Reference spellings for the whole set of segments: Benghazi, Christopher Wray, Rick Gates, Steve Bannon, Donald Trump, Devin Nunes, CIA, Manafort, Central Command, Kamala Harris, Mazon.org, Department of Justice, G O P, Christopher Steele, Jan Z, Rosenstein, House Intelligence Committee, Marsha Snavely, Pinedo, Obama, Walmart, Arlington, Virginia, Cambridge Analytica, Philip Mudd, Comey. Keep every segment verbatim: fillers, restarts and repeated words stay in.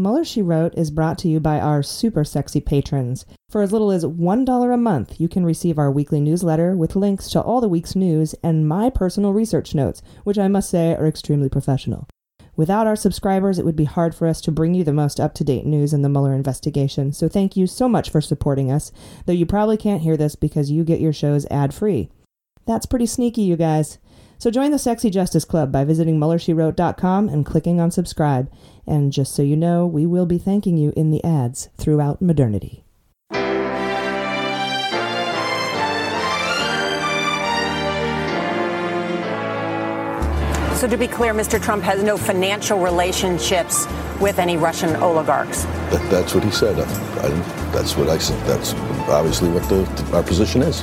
Mueller, She Wrote is brought to you by our super sexy patrons. For as little as one dollar a month, you can receive our weekly newsletter with links to all the week's news and my personal research notes, which I must say are extremely professional. Without our subscribers, it would be hard for us to bring you the most up-to-date news in the Mueller investigation, so thank you so much for supporting us, though you probably can't hear this because you get your shows ad-free. That's pretty sneaky, you guys. So join the Sexy Justice Club by visiting Mueller She Wrote dot com and clicking on subscribe. And just so you know, we will be thanking you in the ads throughout modernity. So to be clear, Mister Trump has no financial relationships with any Russian oligarchs. That, that's what he said. I, I, that's what I said. That's obviously what the, the, our position is.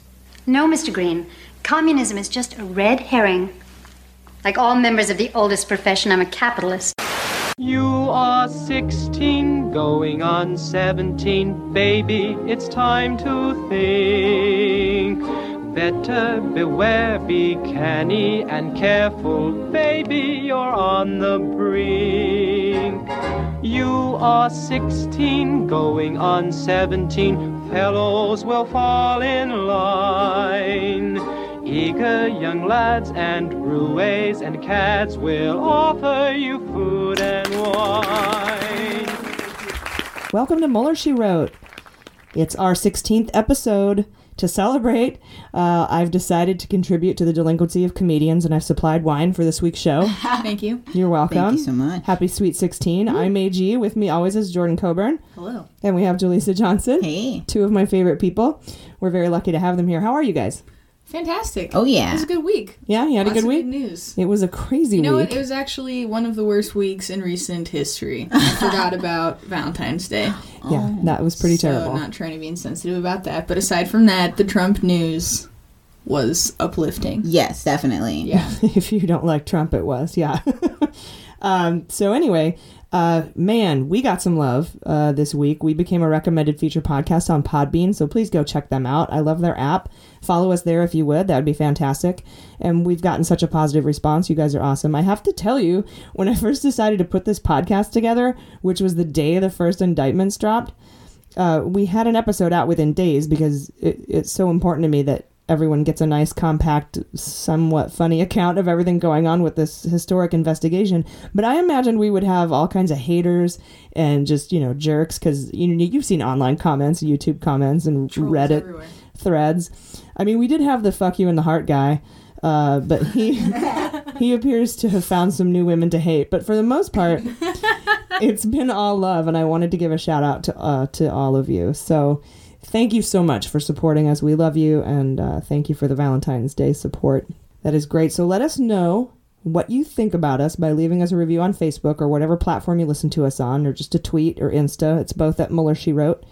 No, Mister Green, communism is just a red herring. Like all members of the oldest profession, I'm a capitalist. You are sixteen, going on seventeen, baby, it's time to think. Better beware, be canny and careful, baby, you're on the brink. You are sixteen, going on seventeen, fellows will fall in line. Eager young lads and roués and cads will offer you food and wine. Welcome to Mueller, She Wrote. It's our sixteenth episode. To celebrate, uh, I've decided to contribute to the delinquency of comedians, and I've supplied wine for this week's show. Thank you. You're welcome. Thank you so much. Happy Sweet sixteen. Mm. I'm A G. With me always is Jordan Coburn. Hello. And we have Jaleesa Johnson. Hey. Two of my favorite people. We're very lucky to have them here. How are you guys? Fantastic. Oh, yeah. It was a good week. Yeah, you had Lots a good week? Of good news. It was a crazy you know week. You know what? It was actually one of the worst weeks in recent history. I forgot about Valentine's Day. Yeah, oh, that was pretty so terrible. Not trying to be insensitive about that. But aside from that, the Trump news was uplifting. Yes, definitely. Yeah. If you don't like Trump, it was. Yeah. um, so anyway, uh, man, we got some love uh, this week. We became a recommended feature podcast on Podbean, so please go check them out. I love their app. Follow us there if you would. That would be fantastic. And we've gotten such a positive response. You guys are awesome. I have to tell you, when I first decided to put this podcast together, which was the day the first indictments dropped, uh, we had an episode out within days because it, it's so important to me that everyone gets a nice, compact, somewhat funny account of everything going on with this historic investigation. But I imagined we would have all kinds of haters and just, you know, jerks, because you, you've seen online comments, YouTube comments, and Trolls Reddit everywhere. Threads. I mean, we did have the fuck you in the heart guy, uh, but he he appears to have found some new women to hate. But for the most part, it's been all love, and I wanted to give a shout out to uh, to all of you. So thank you so much for supporting us. We love you, and uh, thank you for the Valentine's Day support. That is great. So let us know what you think about us by leaving us a review on Facebook or whatever platform you listen to us on, or just a tweet or Insta. It's both at Mueller, She Wrote.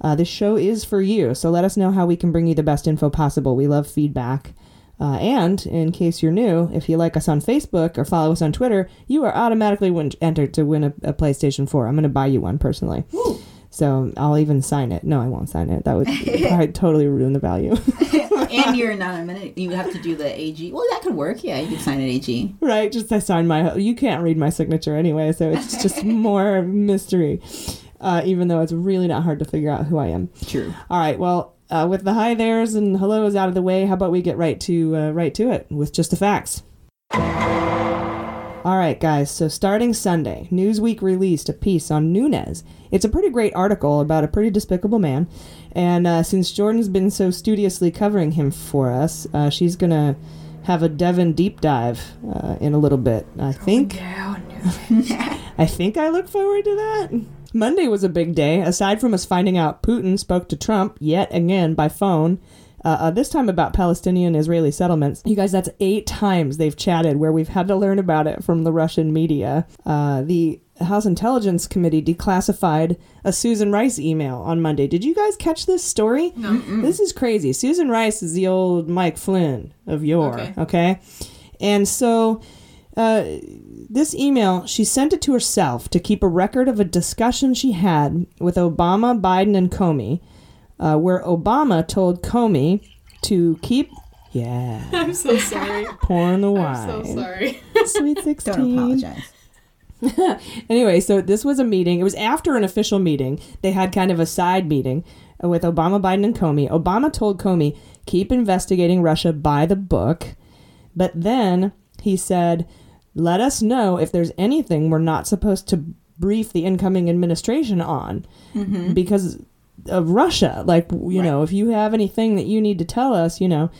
Uh, this show is for you, so let us know how we can bring you the best info possible. We love feedback. Uh, and in case you're new, if you like us on Facebook or follow us on Twitter, you are automatically win- entered to win a, a PlayStation four. I'm going to buy you one personally. Ooh. So I'll even sign it. No, I won't sign it. That would probably totally ruin the value. And you're anonymous. You have to do the A G. Well, that could work. Yeah, you could sign an A G. Right. Just I sign my. You can't read my signature anyway, so it's just more mystery. Uh, even though it's really not hard to figure out who I am. True. All right. Well, uh, with the hi there's and hellos out of the way, how about we get right to uh, right to it with just the facts? All right, guys. So starting Sunday, Newsweek released a piece on Nunes. It's a pretty great article about a pretty despicable man. And uh, since Jordan's been so studiously covering him for us, uh, she's going to have a Devin deep dive uh, in a little bit, I think. Oh, no, no. I think I look forward to that. Monday was a big day. Aside from us finding out Putin spoke to Trump yet again by phone, uh, this time about Palestinian-Israeli settlements. You guys, that's eight times they've chatted where we've had to learn about it from the Russian media. Uh, the House Intelligence Committee declassified a Susan Rice email on Monday. Did you guys catch this story? No. Mm-mm. This is crazy. Susan Rice is the old Mike Flynn of yore, okay? okay? And so... Uh, this email, she sent it to herself to keep a record of a discussion she had with Obama, Biden, and Comey, uh, where Obama told Comey to keep... Yeah. I'm so sorry. Pouring the wine. I'm so sorry. Sweet sixteen. Don't apologize. Anyway, so this was a meeting. It was after an official meeting. They had kind of a side meeting with Obama, Biden, and Comey. Obama told Comey, keep investigating Russia by the book. But then he said... Let us know if there's anything we're not supposed to brief the incoming administration on mm-hmm. because of Russia. Like, you right. know, if you have anything that you need to tell us, you know,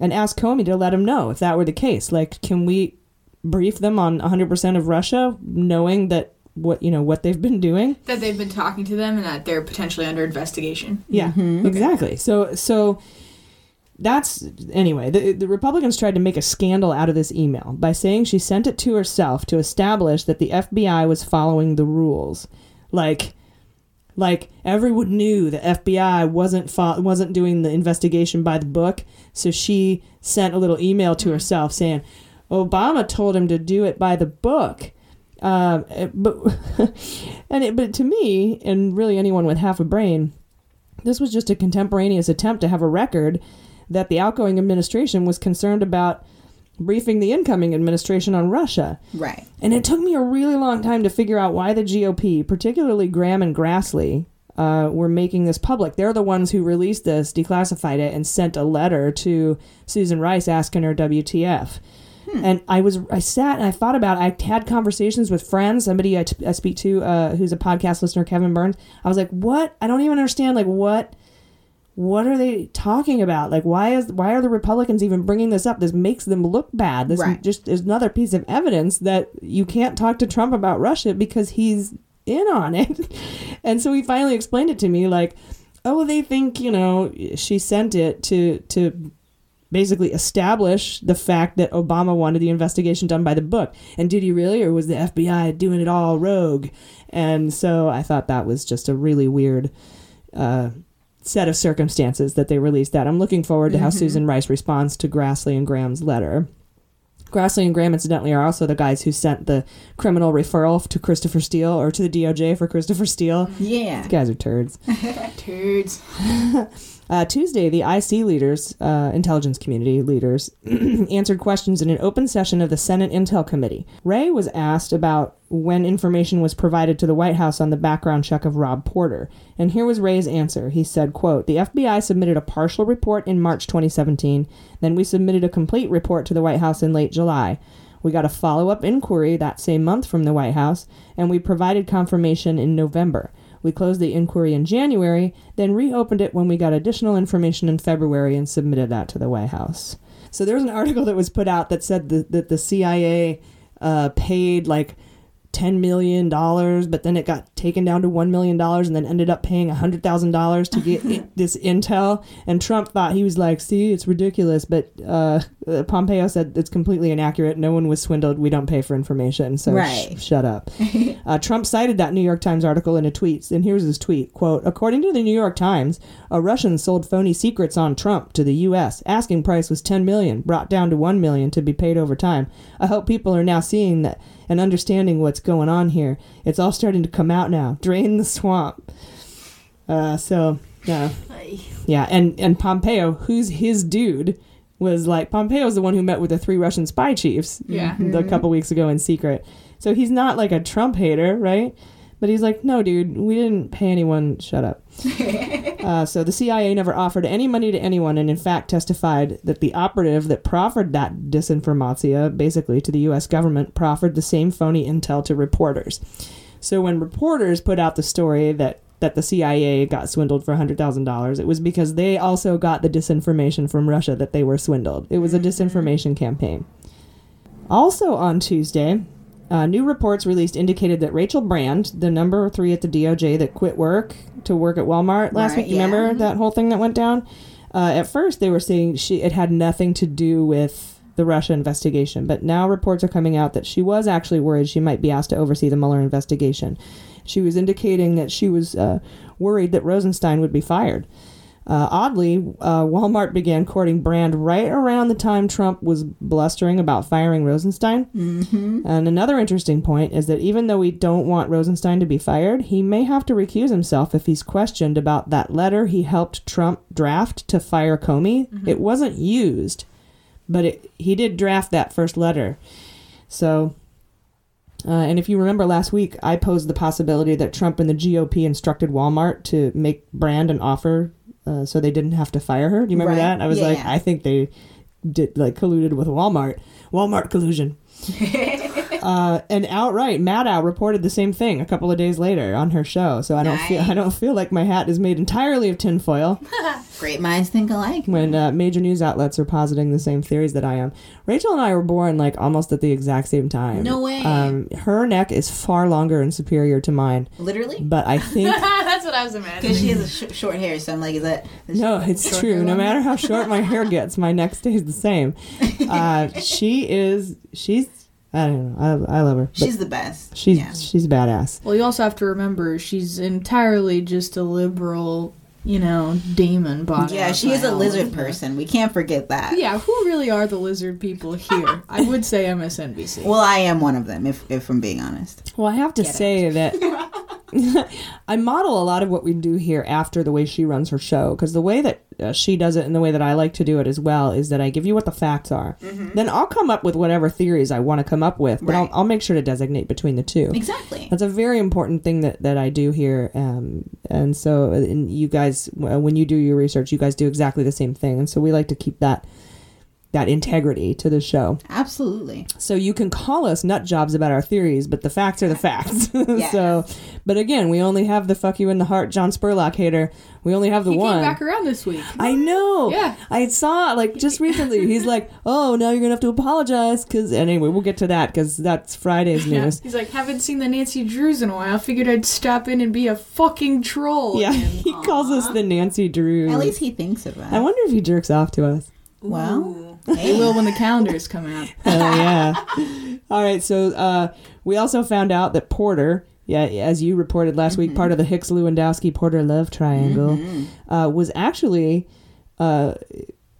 and ask Comey to let him know if that were the case. Like, can we brief them on one hundred percent of Russia, knowing that what, you know, what they've been doing? That they've been talking to them and that they're potentially under investigation. Yeah, mm-hmm. exactly. Okay. So, so... That's anyway, the, the Republicans tried to make a scandal out of this email by saying she sent it to herself to establish that the F B I was following the rules. Like, like everyone knew the F B I wasn't fo- wasn't doing the investigation by the book. So she sent a little email to herself saying Obama told him to do it by the book. Um, but and it, but to me, and really anyone with half a brain, this was just a contemporaneous attempt to have a record that the outgoing administration was concerned about briefing the incoming administration on Russia. Right. And it took me a really long time to figure out why the G O P, particularly Graham and Grassley, uh, were making this public. They're the ones who released this, declassified it, and sent a letter to Susan Rice asking her W T F. Hmm. And I was, I sat and I thought about it. I had conversations with friends, somebody I, t- I speak to uh, who's a podcast listener, Kevin Burns. I was like, what? I don't even understand, like, what... What are they talking about? Like, why is why are the Republicans even bringing this up? This makes them look bad. This right. just is another piece of evidence that you can't talk to Trump about Russia because he's in on it. And so he finally explained it to me, like, oh, they think, you know, she sent it to to basically establish the fact that Obama wanted the investigation done by the book. And did he really? Or was the F B I doing it all rogue? And so I thought that was just a really weird... uh set of circumstances that they released that. I'm looking forward to how mm-hmm. Susan Rice responds to Grassley and Graham's letter. Grassley and Graham, incidentally, are also the guys who sent the criminal referral to Christopher Steele, or to the D O J for Christopher Steele. Yeah. These guys are turds. Turds. uh, Tuesday, the I C leaders, uh, intelligence community leaders, answered questions in an open session of the Senate Intel Committee. Wray was asked about when information was provided to the White House on the background check of Rob Porter. And here was Wray's answer. He said, quote, the F B I submitted a partial report in March twenty seventeen. Then we submitted a complete report to the White House in late July. We got a follow-up inquiry that same month from the White House, and we provided confirmation in November. We closed the inquiry in January, then reopened it when we got additional information in February and submitted that to the White House. So there was an article that was put out that said the, that the C I A uh, paid like ten million dollars, but then it got taken down to one million dollars and then ended up paying one hundred thousand dollars to get it, this intel. And Trump thought, he was like, see, it's ridiculous. But uh, Pompeo said it's completely inaccurate. No one was swindled. We don't pay for information. So right. sh- shut up. uh, Trump cited that New York Times article in a tweet. And here's his tweet, quote, according to the New York Times, a Russian sold phony secrets on Trump to the U S Asking price was ten million dollars, brought down to one million dollars to be paid over time. I hope people are now seeing that and understanding what's going on here. It's all starting to come out now. Drain the swamp. Uh, so, yeah. Yeah, and, and Pompeo, who's his dude, was like, Pompeo's the one who met with the three Russian spy chiefs yeah. mm-hmm. a couple weeks ago in secret. So he's not like a Trump hater, right? But he's like, no, dude, we didn't pay anyone. Shut up. uh, so the C I A never offered any money to anyone and, in fact, testified that the operative that proffered that disinformatia, basically to the U S government, proffered the same phony intel to reporters. So when reporters put out the story that, that the C I A got swindled for one hundred thousand dollars, it was because they also got the disinformation from Russia that they were swindled. It was a disinformation campaign. Also on Tuesday... Uh, new reports released indicated that Rachel Brand, the number three at the D O J that quit work to work at Walmart last right, week, you yeah. remember that whole thing that went down? Uh, at first, they were saying she it had nothing to do with the Russia investigation, but now reports are coming out that she was actually worried she might be asked to oversee the Mueller investigation. She was indicating that she was uh, worried that Rosenstein would be fired. Uh, oddly, uh, Walmart began courting Brand right around the time Trump was blustering about firing Rosenstein. Mm-hmm. And another interesting point is that even though we don't want Rosenstein to be fired, he may have to recuse himself if he's questioned about that letter he helped Trump draft to fire Comey. Mm-hmm. It wasn't used, but it, he did draft that first letter. So... Uh, and if you remember last week, I posed the possibility that Trump and the G O P instructed Walmart to make Brand an offer uh, so they didn't have to fire her. Do you remember right. that? I was yeah. like, I think they did like colluded with Walmart. Walmart collusion. uh, and outright, Maddow reported the same thing a couple of days later on her show. So I don't nice. feel I don't feel like my hat is made entirely of tinfoil. Great minds think alike. When uh, major news outlets are positing the same theories that I am. Rachel and I were born like almost at the exact same time. No way. Um, her neck is far longer and superior to mine. Literally? But I think... That's what I was imagining. Because she has a sh- short hair, so I'm like, is that... Is no, it's true. No matter how short my hair gets, my neck stays the same. Uh, she is... She's... I don't know. I, I love her. She's the best. She's, yeah. she's badass. Well, you also have to remember, she's entirely just a liberal... you know, demon body. Yeah, she is a lizard person. We can't forget that. Yeah, who really are the lizard people here? I would say M S N B C. Well, I am one of them, if if I'm being honest. Well, I have to Get say it. that I model a lot of what we do here after the way she runs her show, because the way that uh, she does it and the way that I like to do it as well is that I give you what the facts are. Mm-hmm. Then I'll come up with whatever theories I want to come up with, but right. I'll, I'll make sure to designate between the two. Exactly. That's a very important thing that, that I do here. Um, and so and you guys when you do your research, you guys do exactly the same thing. And so we like to keep that that integrity to the show. Absolutely. So you can call us nut jobs about our theories, but the facts are the facts. Yes. So, but again, we only have the fuck you in the heart, John Spurlock hater. We only have the he one. He came back around this week. I know. Yeah. I saw like just recently. He's like, oh, now you're going to have to apologize. Cause anyway, we'll get to that because that's Friday's news. Yeah. He's like, haven't seen the Nancy Drews in a while. Figured I'd stop in and be a fucking troll. Yeah. Again. He Aww. calls us the Nancy Drews. At least he thinks of us. I wonder if he jerks off to us. Wow. Well, they will when the calendars come out. Oh, yeah. All right. So uh, we also found out that Porter, yeah, as you reported last mm-hmm. week, part of the Hicks-Lewandowski-Porter love triangle, mm-hmm. uh, was actually uh,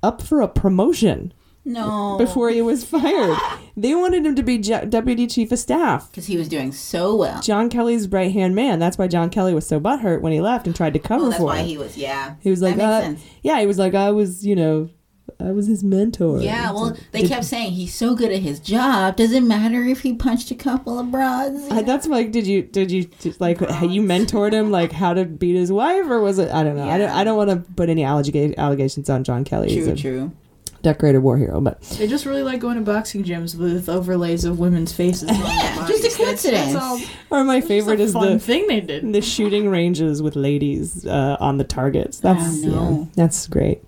up for a promotion. No. Before he was fired. They wanted him to be Je- deputy chief of staff. Because he was doing so well. John Kelly's right-hand man. That's why John Kelly was so butthurt when he left and tried to cover oh, that's for why him. He was, yeah. He was like, that makes uh, sense. Yeah, he was like, I was, you know... I was his mentor. Yeah, well, they did, kept saying he's so good at his job. Doesn't matter if he punched a couple of broads. I, that's like, did you, did you, did, like, broads. You mentored him, like, how to beat his wife, or was it? I don't know. Yeah. I don't. I don't want to put any alleg- allegations on John Kelly. True, He's a true. Decorated war hero, but they just really like going to boxing gyms with overlays of women's faces. Yeah, just a coincidence. That's, that's all, or my favorite is the thing they did, the shooting ranges with ladies uh, on the targets. That's oh, no. yeah, that's great.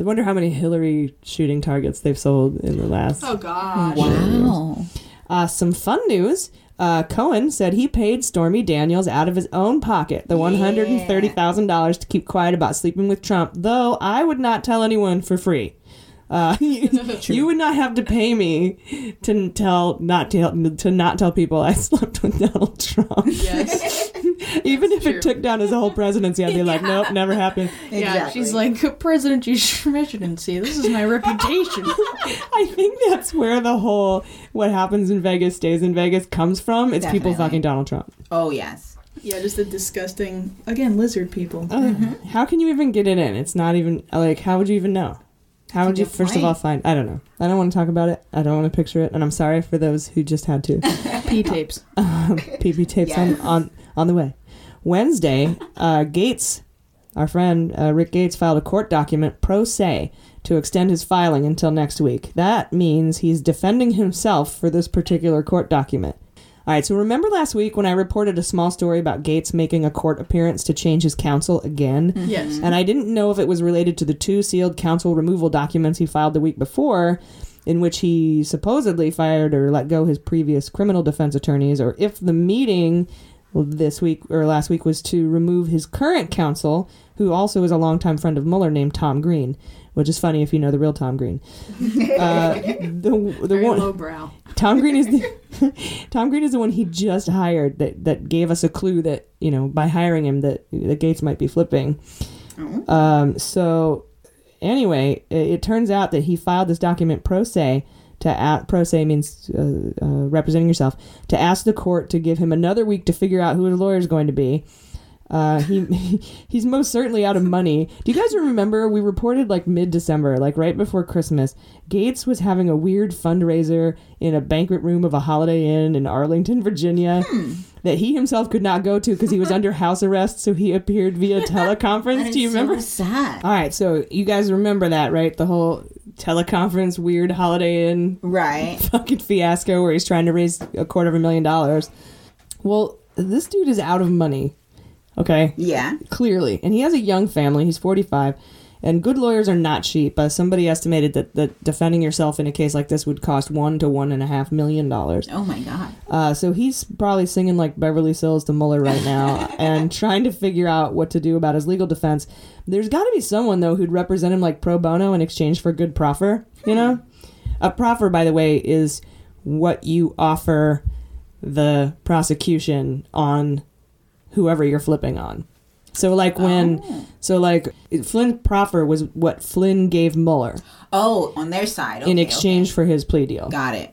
I wonder how many Hillary shooting targets they've sold in the last... Oh, gosh. Wow. Uh, some fun news. Uh, Cohen said he paid Stormy Daniels out of his own pocket the one hundred thirty thousand dollars to keep quiet about sleeping with Trump, though I would not tell anyone for free. Uh, you, you would not have to pay me to tell not to, to not tell people I slept with Donald Trump. Yes. Even That's if true. It took down his whole presidency, I'd be yeah. like, nope, never happened. Exactly. Yeah, she's like, President, you presidency. This is my reputation. I think that's where the whole what happens in Vegas stays in Vegas comes from. It's Definitely. people fucking Donald Trump. Oh, yes. Yeah, just the disgusting, again, lizard people. Uh, mm-hmm. How can you even get it in? It's not even, like, how would you even know? How would you, first of all, find... I don't know. I don't want to talk about it. I don't want to picture it. And I'm sorry for those who just had to. P-tapes. Um, P P tapes yes. on, on, on the way. Wednesday, uh, Gates, our friend uh, Rick Gates, filed a court document pro se to extend his filing until next week. That means he's defending himself for this particular court document. All right, so remember last week when I reported a small story about Gates making a court appearance to change his counsel again? Mm-hmm. Yes. And I didn't know if it was related to the two sealed counsel removal documents he filed the week before, in which he supposedly fired or let go his previous criminal defense attorneys, or if the meeting this week or last week was to remove his current counsel, who also is a longtime friend of Mueller named Tom Green, which is funny if you know the real Tom Green. Uh, the the Very one lowbrow. Tom Green is the Tom Green is the one he just hired that, that gave us a clue that, you know, by hiring him that, that Gates might be flipping. Oh. Um, so anyway, it, it turns out that he filed this document pro se. To at, pro se means uh, uh, representing yourself, to ask the court to give him another week to figure out who his lawyer is going to be. Uh, he he's most certainly out of money. Do you guys remember we reported like mid-December, like right before Christmas, Gates was having a weird fundraiser in a banquet room of a Holiday Inn in Arlington, Virginia, hmm. that he himself could not go to because he was under house arrest, so he appeared via teleconference. Do you remember? That is so sad. All right, so you guys remember that, right? The whole teleconference, weird Holiday Inn right. fucking fiasco where he's trying to raise a quarter of a million dollars. Well, this dude is out of money. Okay? Yeah. Clearly. And he has a young family. He's forty-five. And good lawyers are not cheap. Uh, somebody estimated that, that defending yourself in a case like this would cost one to one and a half million dollars. Oh, my God. Uh, so he's probably singing like Beverly Sills to Mueller right now and trying to figure out what to do about his legal defense. There's got to be someone, though, who'd represent him like pro bono in exchange for good proffer, you know? A proffer, by the way, is what you offer the prosecution on whoever you're flipping on. So like when, oh. so like Flynn's proffer was what Flynn gave Mueller. Oh, on their side. Okay, in exchange okay. for his plea deal. Got it.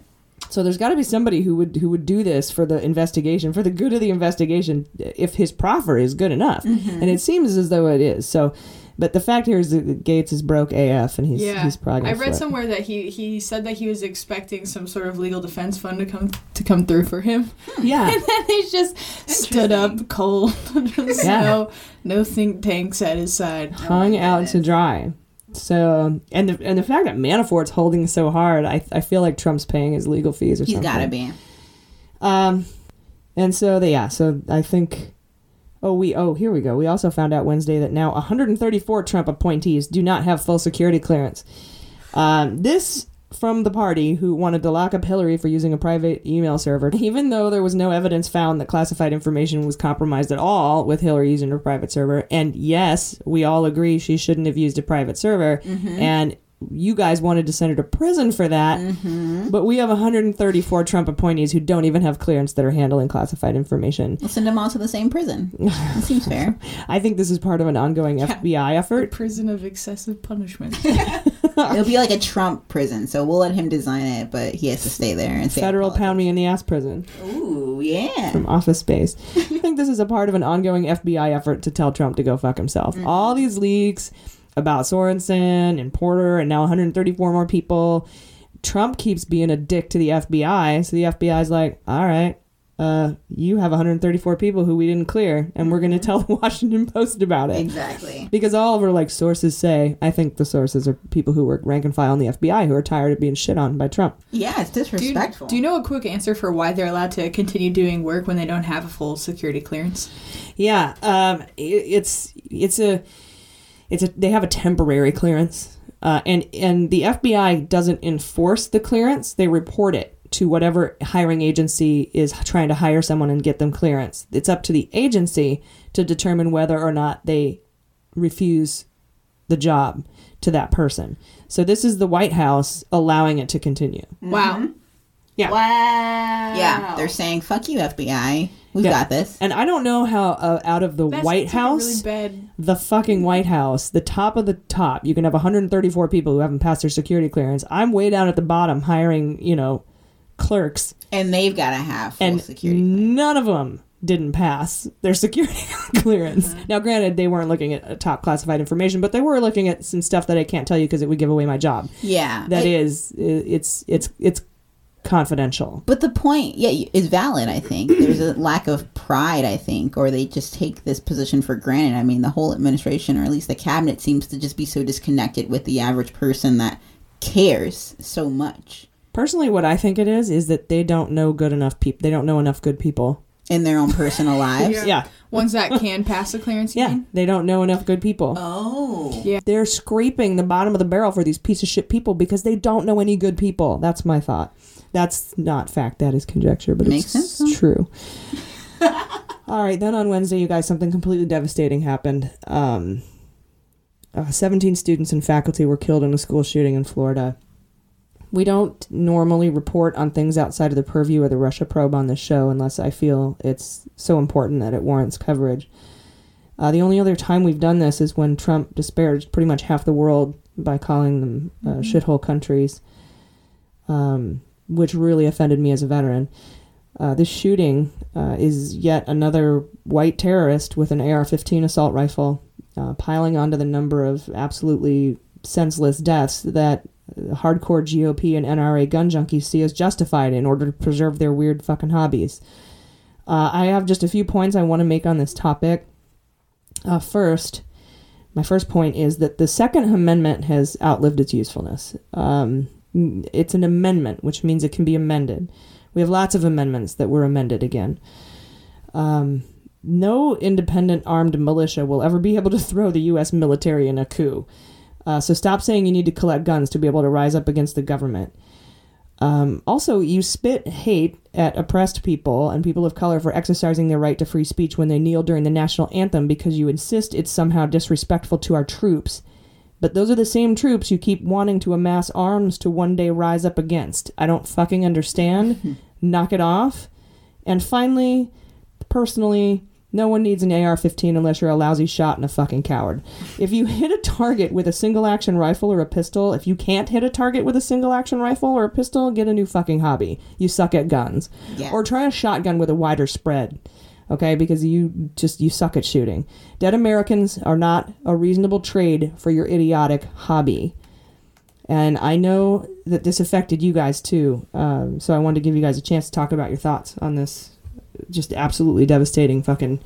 So there's got to be somebody who would who would do this for the investigation, for the good of the investigation, if his proffer is good enough. Mm-hmm. And it seems as though it is. So, but the fact here is that Gates is broke A F, and he's yeah. he's probably. I read flip. somewhere that he he said that he was expecting some sort of legal defense fund to come to come through for him. Yeah, and then he's just stood up cold under the snow. Yeah. No think tanks at his side. Hung oh out to dry. So, and the and the fact that Manafort's holding so hard, I I feel like Trump's paying his legal fees or He's something. He's gotta be. Um, and so they yeah. So I think. Oh, we oh here we go. We also found out Wednesday that now one hundred thirty-four Trump appointees do not have full security clearance. Um, this from the party who wanted to lock up Hillary for using a private email server, even though there was no evidence found that classified information was compromised at all with Hillary using her private server. And yes, we all agree she shouldn't have used a private server. Mm-hmm. And you guys wanted to send her to prison for that. Mm-hmm. But we have one hundred thirty-four Trump appointees who don't even have clearance that are handling classified information. We'll send them all to the same prison. That seems fair. I think this is part of an ongoing yeah. F B I effort. The prison of excessive punishment. It'll be like a Trump prison, so we'll let him design it, but he has to stay there. And Federal pound me in the ass prison. Ooh, yeah. From Office Space. I think this is a part of an ongoing F B I effort to tell Trump to go fuck himself. Mm-hmm. All these leaks about Sorensen and Porter and now one hundred thirty-four more people. Trump keeps being a dick to the F B I. So the F B I's like, all right, uh, you have one hundred thirty-four people who we didn't clear, and we're going to tell the Washington Post about it. Exactly. Because all of our like sources say, I think the sources are people who work rank and file in the F B I who are tired of being shit on by Trump. Yeah, it's disrespectful. Do you, do you know a quick answer for why they're allowed to continue doing work when they don't have a full security clearance? Yeah, um, it, it's it's a... It's a, they have a temporary clearance, uh, and, and the F B I doesn't enforce the clearance. They report it to whatever hiring agency is trying to hire someone and get them clearance. It's up to the agency to determine whether or not they refuse the job to that person. So this is the White House allowing it to continue. Wow. Mm-hmm. Yeah. Wow. Yeah. They're saying, fuck you, F B I. We've yeah. got this. And I don't know how uh, out of the That's White House, really bad... the fucking White House, the top of the top, you can have one hundred thirty-four people who haven't passed their security clearance. I'm way down at the bottom hiring, you know, clerks. And they've got to have full and security clearance. None of them didn't pass their security clearance. Mm-hmm. Now, granted, they weren't looking at top classified information, but they were looking at some stuff that I can't tell you because it would give away my job. Yeah. That it... is, it's, it's, it's, confidential. But the point yeah is valid. I think there's a lack of pride, I think, or they just take this position for granted. I mean, the whole administration, or at least the cabinet, seems to just be so disconnected with the average person that cares so much. Personally, what I think it is is that they don't know good enough people. They don't know enough good people in their own personal lives. Yeah. yeah. Ones that can pass the clearance. Yeah. Mean? They don't know enough good people. Oh. Yeah. They're scraping the bottom of the barrel for these piece of shit people because they don't know any good people. That's my thought. That's not fact. That is conjecture, but Makes it's sense, true. All right. Then on Wednesday, you guys, something completely devastating happened. Um, uh, seventeen students and faculty were killed in a school shooting in Florida. We don't normally report on things outside of the purview of the Russia probe on this show unless I feel it's so important that it warrants coverage. Uh, the only other time we've done this is when Trump disparaged pretty much half the world by calling them uh, mm-hmm. shithole countries, um, which really offended me as a veteran. Uh, this shooting uh, is yet another white terrorist with an A R fifteen assault rifle uh, piling onto the number of absolutely senseless deaths that hardcore G O P and N R A gun junkies see as justified in order to preserve their weird fucking hobbies. Uh, I have just a few points I want to make on this topic. Uh, first, my first point is that the Second Amendment has outlived its usefulness. Um, it's an amendment, which means it can be amended. We have lots of amendments that were amended again. Um, no independent armed militia will ever be able to throw the U S military in a coup. Uh, so stop saying you need to collect guns to be able to rise up against the government. Um, also, you spit hate at oppressed people and people of color for exercising their right to free speech when they kneel during the national anthem because you insist it's somehow disrespectful to our troops. But those are the same troops you keep wanting to amass arms to one day rise up against. I don't fucking understand. Knock it off. And finally, personally, no one needs an A R fifteen unless you're a lousy shot and a fucking coward. If you hit a target with a single-action rifle or a pistol, if you can't hit a target with a single-action rifle or a pistol, get a new fucking hobby. You suck at guns. Yeah. Or try a shotgun with a wider spread, okay? Because you just, you suck at shooting. Dead Americans are not a reasonable trade for your idiotic hobby. And I know that this affected you guys, too. Um, so I wanted to give you guys a chance to talk about your thoughts on this just absolutely devastating fucking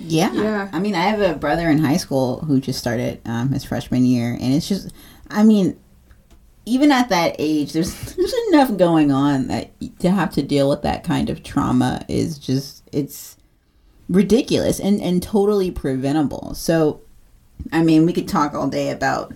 yeah. yeah I mean, I have a brother in high school who just started um his freshman year, and it's just, I mean, even at that age, there's there's enough going on that to have to deal with that kind of trauma is just, it's ridiculous and and totally preventable. So I mean, we could talk all day about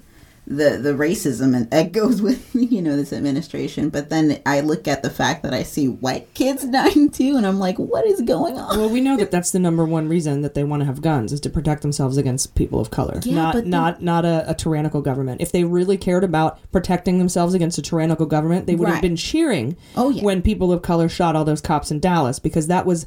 the the racism that goes with, you know, this administration, but then I look at the fact that I see white kids dying too, and I'm like, what is going on? Well, we know that that's the number one reason that they want to have guns, is to protect themselves against people of color. Yeah, not then, not not a, a tyrannical government. If they really cared about protecting themselves against a tyrannical government, they would right. have been cheering oh, yeah. when people of color shot all those cops in Dallas, because that was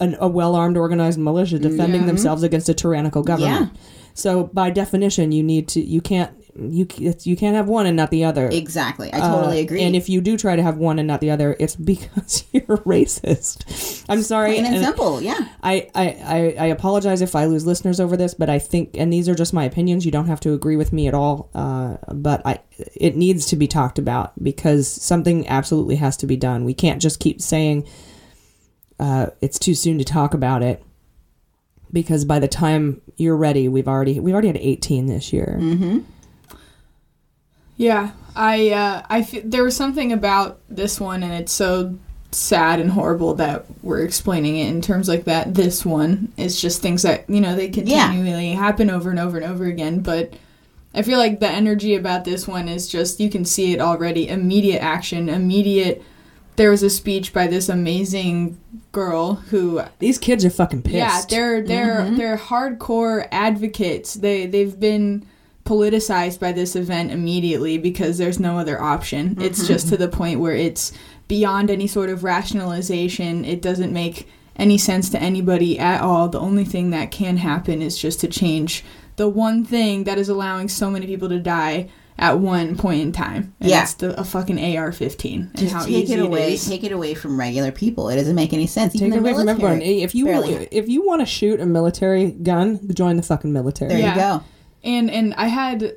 an, a well-armed, organized militia defending mm-hmm. themselves against a tyrannical government. Yeah. So by definition, you need to you can't You you can't have one and not the other. Exactly. I totally uh, agree. And if you do try to have one and not the other, it's because you're racist. I'm sorry. Plain and, and simple, yeah. I, I, I apologize if I lose listeners over this, but I think, and these are just my opinions, you don't have to agree with me at all, uh, but I it needs to be talked about because something absolutely has to be done. We can't just keep saying uh, it's too soon to talk about it. Because by the time you're ready, we've already, we've already had eighteen this year. Mm-hmm. Yeah, I uh, I f- there was something about this one, and it's so sad and horrible that we're explaining it in terms like that. This one is just things that, you know, they continually yeah. happen over and over and over again, but I feel like the energy about this one is just, you can see it already, immediate action, immediate. There was a speech by this amazing girl who... These kids are fucking pissed. Yeah, they're they're mm-hmm. they're hardcore advocates. They they've been... politicized by this event immediately because there's no other option. Mm-hmm. It's just to the point where it's beyond any sort of rationalization. It doesn't make any sense to anybody at all. The only thing that can happen is just to change the one thing that is allowing so many people to die at one point in time. And yeah. it's the, a fucking A R fifteen. And just how take easy it away. It is. Take it away from regular people. It doesn't make any sense. Take Even it away military, from everyone. If you barely. if you want to shoot a military gun, join the fucking military. There yeah. you go. And and I had,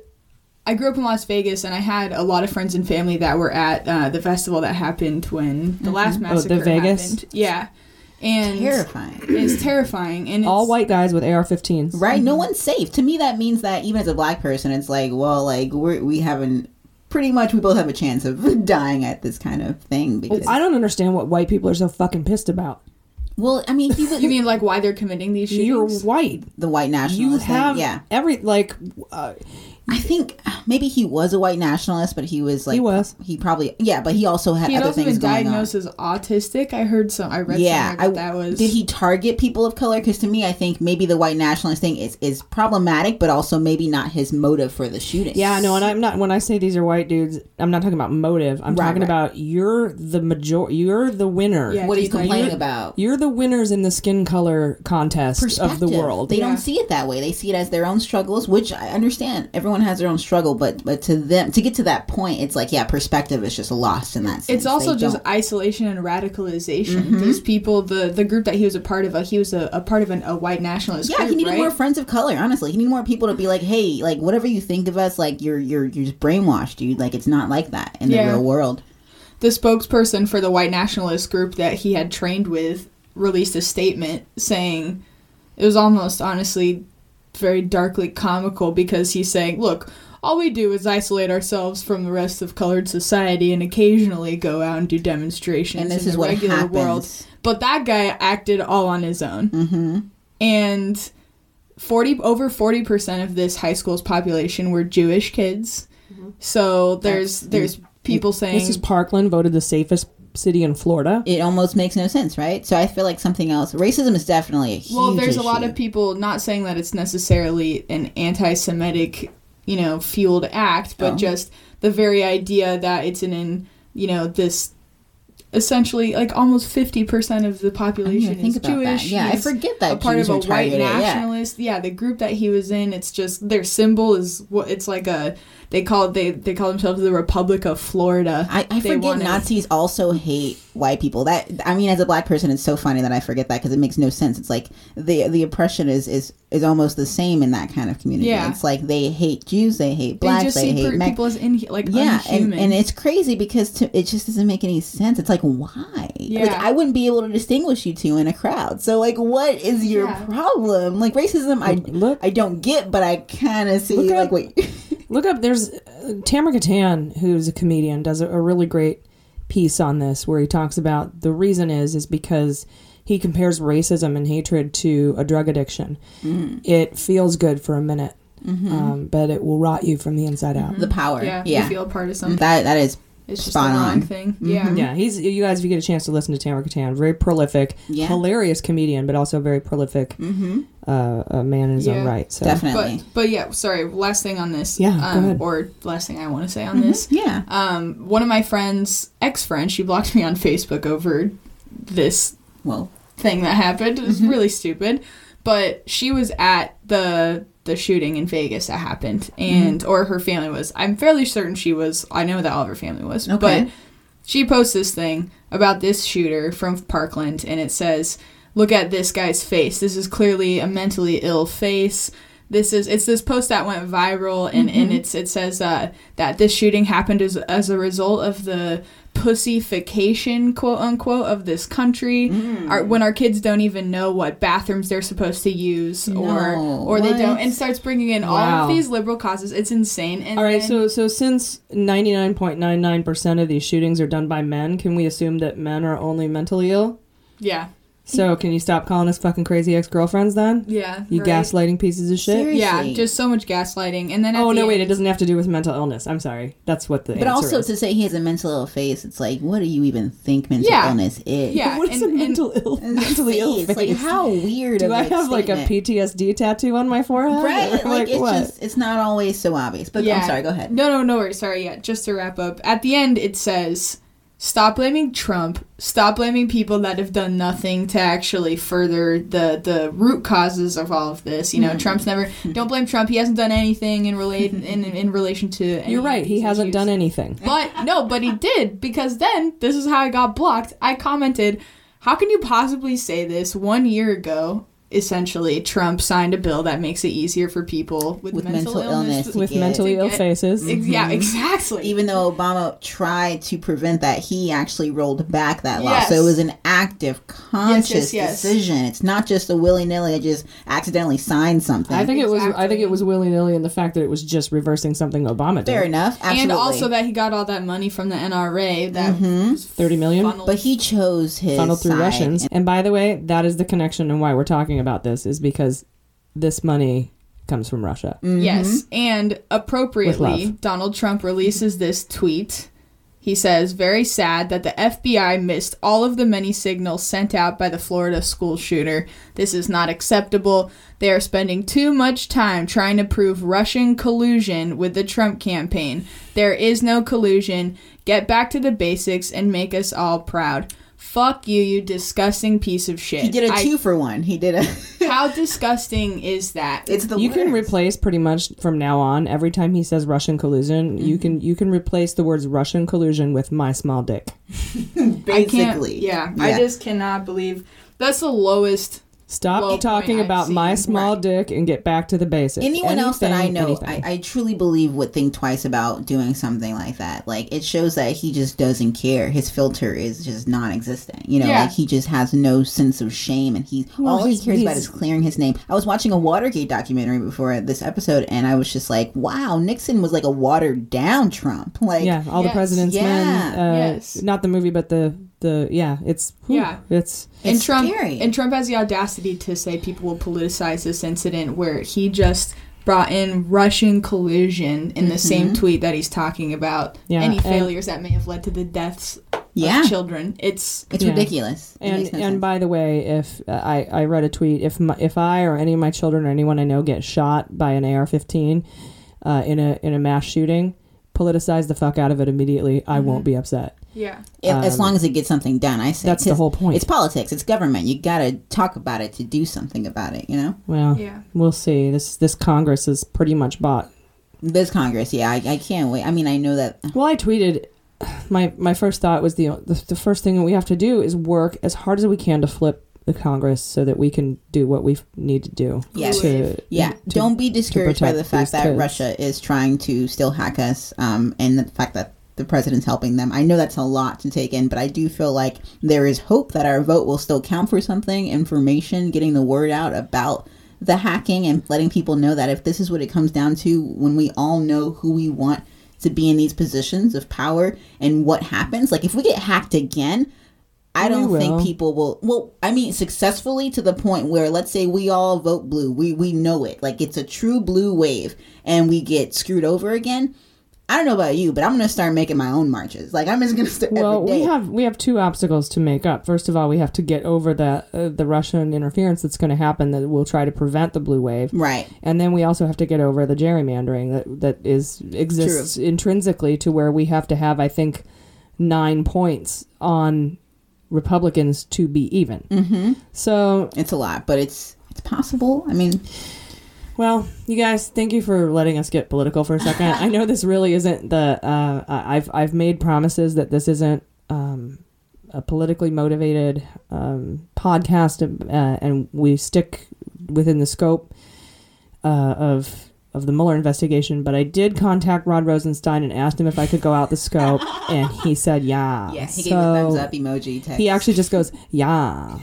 I grew up in Las Vegas, and I had a lot of friends and family that were at uh, the festival that happened when the mm-hmm. last massacre happened. Oh, the Vegas? Happened. Yeah. And terrifying. It's terrifying. And it's, all white guys with A R fifteens. Right? Mm-hmm. No one's safe. To me, that means that even as a black person, it's like, well, like, we're, we haven't, pretty much we both have a chance of dying at this kind of thing. Because well, I don't understand what white people are so fucking pissed about. Well, I mean, you, you mean like why they're committing these shootings? You're white, the white nationalists. You have thing. Yeah. every like, uh, I think maybe he was a white nationalist, but he was like he was he probably yeah, but he also had he had other also things been going diagnosed on. As autistic. I heard some. I read yeah, something that, I, that was. Did he target people of color? Because to me, I think maybe the white nationalist thing is is problematic, but also maybe not his motive for the shooting. Yeah, no, and I'm not. When I say these are white dudes, I'm not talking about motive. I'm right, talking right. about you're the major. You're the winner. Yeah, what are you complaining about? You're the winners in the skin color contest of the world. They yeah. don't see it that way. They see it as their own struggles, which I understand. Everyone has their own struggle, but but to them to get to that point, it's like yeah, perspective is just lost in that sense. It's also they just don't. Isolation and radicalization. Mm-hmm. These people, the the group that he was a part of, uh, he was a, a part of an, a white nationalist. Yeah, group, he needed right? more friends of color. Honestly, he needed more people to be like, hey, like whatever you think of us, like you're you're you're just brainwashed, dude. Like it's not like that in yeah. the real world. The spokesperson for the white nationalist group that he had trained with released a statement saying it was almost honestly. Very darkly comical because he's saying, look, all we do is isolate ourselves from the rest of colored society and occasionally go out and do demonstrations and this in is the what regular happens. World. But that guy acted all on his own. Mm-hmm. And forty over forty percent of this high school's population were Jewish kids. Mm-hmm. So there's That's, there's people saying... Missus Parkland voted the safest city in Florida. It almost makes no sense, right? So I feel like something else. Racism is definitely a huge Well, there's issue. A lot of people not saying that it's necessarily an anti-Semitic, you know, fueled act, but oh. just the very idea that it's an, in, you know, this essentially like almost fifty percent of the population I mean, I is think Jewish. That. Yeah, He's I forget that. A part Jews of a white nationalist. Yeah. yeah, the group that he was in, it's just their symbol is what it's like a They call they they call themselves the Republic of Florida. I, I forget wanted. Nazis also hate white people. That I mean, as a black person, it's so funny that I forget that because it makes no sense. It's like the the oppression is, is, is almost the same in that kind of community. Yeah. It's like they hate Jews, they hate blacks, they, just they see hate Mex- people as in, like yeah, and, and it's crazy because to, it just doesn't make any sense. It's like why? Yeah. Like I wouldn't be able to distinguish you two in a crowd. So like, what is your yeah. problem? Like racism, I look, I don't get, but I kind of see like up. Wait. Look up, there's uh, Tamara Katan, who's a comedian, does a, a really great piece on this where he talks about the reason is is because he compares racism and hatred to a drug addiction. Mm. It feels good for a minute, mm-hmm. um, but it will rot you from the inside mm-hmm. out. The power. Yeah, yeah. You feel a part of something. That, that is it's spot just the on. Wrong thing. Mm-hmm. Yeah. Yeah, he's, you guys, if you get a chance to listen to Tamara Katan, very prolific, yeah. hilarious comedian, but also very prolific mm-hmm. uh, a man in his yeah. own right. So. Definitely. But, but yeah, sorry, last thing on this. Yeah, um, go ahead. Or last thing I want to say on mm-hmm. this. Yeah. Um, one of my friends, ex-friend, she blocked me on Facebook over this well thing that happened. It was mm-hmm. really stupid. But she was at the... the shooting in Vegas that happened and mm-hmm. or her family was. I'm fairly certain she was. I know that all of her family was. Okay. But she posts this thing about this shooter from Parkland and it says, look at this guy's face. This is clearly a mentally ill face. This is it's this post that went viral and, mm-hmm. and it's it says uh, that this shooting happened as, as a result of the pussification, quote unquote, of this country. Mm. Our, when our kids don't even know what bathrooms they're supposed to use, no, or or what? They don't, and starts bringing in wow. all of these liberal causes. It's insane. And all right, then, so so since ninety nine point nine nine percent of these shootings are done by men, can we assume that men are only mentally ill? Yeah. So can you stop calling us fucking crazy ex-girlfriends then? Yeah. You right. gaslighting pieces of shit? Seriously. Yeah, just so much gaslighting. And then at Oh, the no, end, wait, it doesn't have to do with mental illness. I'm sorry. That's what the But also is. To say he has a mental ill face, it's like, what do you even think mental yeah. illness is? Yeah. But what is and, a mental and, ill, and mentally ill face? Like, how weird do of I have statement. Like a P T S D tattoo on my forehead? Right. Like, like, it's what? Just, it's not always so obvious. But yeah. I'm sorry, go ahead. No, no, no worries. Sorry, yeah, just to wrap up. At the end, it says... Stop blaming Trump. Stop blaming people that have done nothing to actually further the, the root causes of all of this. You know, mm-hmm. Trump's never... Don't blame Trump. He hasn't done anything in, relate, in, in relation to... Any You're right. He hasn't issues. Done anything. But, no, but he did. Because then, this is how I got blocked. I commented, how can you possibly say this one year ago... Essentially, Trump signed a bill that makes it easier for people with, with mental, mental illness, illness with mentally ill faces. Mm-hmm. Yeah, exactly. Even though Obama tried to prevent that, he actually rolled back that law. Yes. So it was an active, conscious yes, yes, yes. decision. It's not just a willy nilly. I just accidentally signed something. I think exactly. it was. I think it was willy nilly, and the fact that it was just reversing something Obama did. Fair enough. Absolutely. And also that he got all that money from the N R A. That mm-hmm. thirty million dollars, funneled, but he chose his funneled through side. Russians. And by the way, that is the connection and why we're talking about this is because this money comes from Russia. Mm-hmm. Yes. And appropriately, Donald Trump releases this tweet. He says, very sad that the F B I missed all of the many signals sent out by the Florida school shooter. This is not acceptable. They are spending too much time trying to prove Russian collusion with the Trump campaign. There is no collusion. Get back to the basics and make us all proud. Fuck you, you disgusting piece of shit. He did a I, two for one. He did a... How disgusting is that? It's the You worst. Can replace pretty much from now on, every time he says Russian collusion, mm-hmm. you can you can replace the words Russian collusion with my small dick. Basically. I can't, yeah, yeah. I just cannot believe... That's the lowest... Stop low talking about seen. my small right. dick and get back to the basics. Anyone anything, else that I know, I, I truly believe would think twice about doing something like that. Like, it shows that he just doesn't care. His filter is just non-existent. You know, yeah. like, he just has no sense of shame, and he's well, all he cares about is clearing his name. I was watching a Watergate documentary before this episode, and I was just like, wow, Nixon was like a watered-down Trump. Like, yeah, all yes. the president's yeah. men. Uh, yes. Not the movie, but the... The yeah, it's whew, yeah, it's and it's Trump scary. And Trump has the audacity to say people will politicize this incident where he just brought in Russian collusion in mm-hmm. the same tweet that he's talking about yeah. any failures and, that may have led to the deaths yeah. of children. It's it's yeah. ridiculous. And it no and sense. By the way, if uh, I I read a tweet if my, if I or any of my children or anyone I know get shot by an A R fifteen uh, in a in a mass shooting, politicize the fuck out of it immediately. I mm-hmm. won't be upset. Yeah. If, um, as long as it gets something done, I say. That's the whole point. It's politics. It's government. You got to talk about it to do something about it, you know? Well, yeah. We'll see. This this Congress is pretty much bought. This Congress, yeah. I, I can't wait. I mean, I know that. Well, I tweeted. My my first thought was the, the the first thing that we have to do is work as hard as we can to flip the Congress so that we can do what we need to do. Yes. To, yeah. To, Don't be discouraged by the fact that kids. Russia is trying to still hack us um, and the fact that the president's helping them. I know that's a lot to take in, but I do feel like there is hope that our vote will still count for something. Information, getting the word out about the hacking and letting people know that if this is what it comes down to, when we all know who we want to be in these positions of power and what happens, like if we get hacked again, I don't think people will, well, I mean, successfully to the point where, let's say we all vote blue, we, we know it, like it's a true blue wave and we get screwed over again. I don't know about you, but I'm going to start making my own marches. Like, I'm just going to start well, every day. Well, we have, we have two obstacles to make up. First of all, we have to get over the, uh, the Russian interference that's going to happen that will try to prevent the blue wave. Right. And then we also have to get over the gerrymandering that, that is exists True. intrinsically to where we have to have, I think, nine points on Republicans to be even. Mm-hmm. So... It's a lot, but it's it's possible. I mean... Well, you guys, thank you for letting us get political for a second. I know this really isn't the. Uh, I've I've made promises that this isn't um, a politically motivated um, podcast, uh, and we stick within the scope uh, of of the Mueller investigation. But I did contact Rod Rosenstein and asked him if I could go out the scope, and he said, "Yeah." Yeah, he so gave a thumbs up emoji text. He actually just goes, "Yeah,"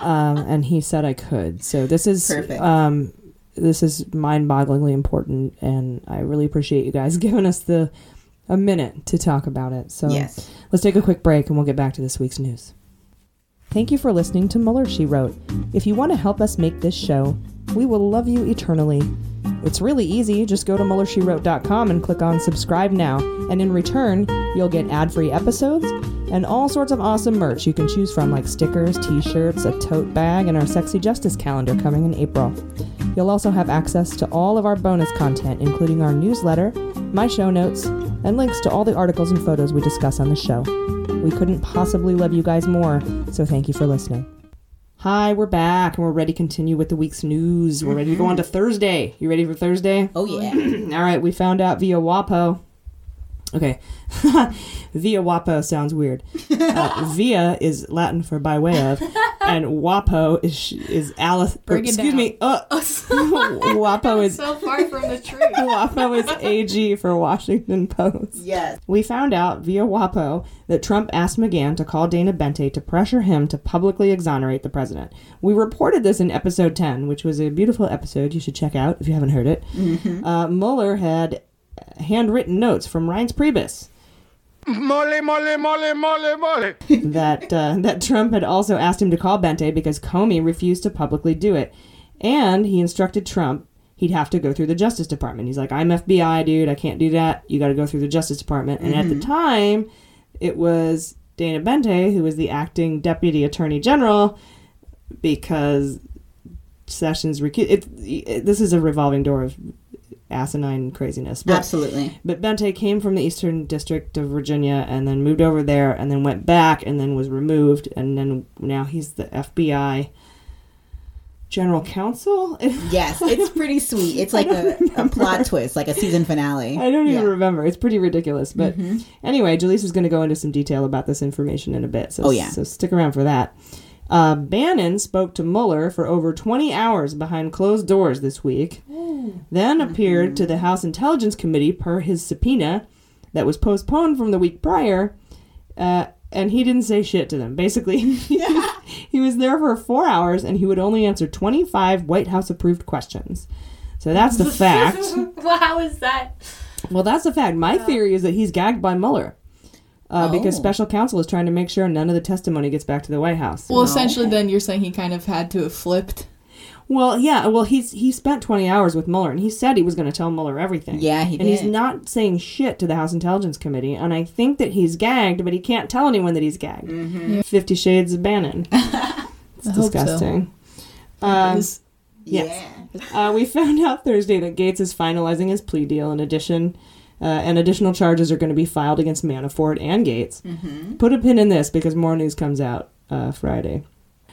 um, and he said I could. So this is perfect. Um, This is mind-bogglingly important, and I really appreciate you guys giving us the a minute to talk about it. So yes. Let's take a quick break, and we'll get back to this week's news. Thank you for listening to Mueller, She Wrote. If you want to help us make this show, we will love you eternally. It's really easy. Just go to Mueller She Wrote dot com and click on subscribe now, and in return, you'll get ad-free episodes and all sorts of awesome merch you can choose from, like stickers, t-shirts, a tote bag, and our Sexy Justice calendar coming in April. You'll also have access to all of our bonus content, including our newsletter, my show notes, and links to all the articles and photos we discuss on the show. We couldn't possibly love you guys more, so thank you for listening. Hi, we're back, and we're ready to continue with the week's news. We're ready to go on to Thursday. You ready for Thursday? Oh, yeah. All right, we found out via WAPO. Okay. Via WAPO sounds weird. Uh, via is Latin for by way of, and WAPO is is Alice. Or, excuse me. Uh, WAPO is so far from the truth. WAPO is A G for Washington Post. Yes. We found out via WAPO that Trump asked McGahn to call Dana Boente to pressure him to publicly exonerate the president. We reported this in episode ten, which was a beautiful episode. You should check out if you haven't heard it. Mm-hmm. Uh, Mueller had handwritten notes from Reince Priebus Molly, Molly, Molly, Molly, Molly. that uh, that Trump had also asked him to call Boente because Comey refused to publicly do it, and he instructed Trump he'd have to go through the Justice Department. He's like, I'm F B I, dude. I can't do that. You got to go through the Justice Department. And mm-hmm. at the time, it was Dana Boente, who was the acting deputy attorney general, because Sessions recu- it, it, this is a revolving door of asinine craziness. But, absolutely. But Boente came from the Eastern District of Virginia and then moved over there and then went back and then was removed. And then now he's the F B I general counsel. Yes, it's pretty sweet. It's like a, a plot twist, like a season finale. I don't even yeah. remember. It's pretty ridiculous. But mm-hmm. anyway, Jalise is going to go into some detail about this information in a bit. So, oh, yeah. So stick around for that. Uh, Bannon spoke to Mueller for over twenty hours behind closed doors this week, Ooh. then mm-hmm. appeared to the House Intelligence Committee per his subpoena that was postponed from the week prior, uh, and he didn't say shit to them. Basically, yeah. he was there for four hours, and he would only answer twenty-five White House-approved questions. So that's the fact. Well, how is that? Well, that's the fact. My yeah. theory is that he's gagged by Mueller. Uh, oh. Because special counsel is trying to make sure none of the testimony gets back to the White House. Well, no. essentially, then you're saying he kind of had to have flipped. Well, yeah. Well, he's he spent twenty hours with Mueller, and he said he was going to tell Mueller everything. Yeah, he and did. And he's not saying shit to the House Intelligence Committee, and I think that he's gagged, but he can't tell anyone that he's gagged. Mm-hmm. Yeah. Fifty Shades of Bannon. It's disgusting. So. Um, it is. Yes. Yeah. uh, we found out Thursday that Gates is finalizing his plea deal. In addition. Uh, and additional charges are going to be filed against Manafort and Gates. Mm-hmm. Put a pin in this because more news comes out uh, Friday.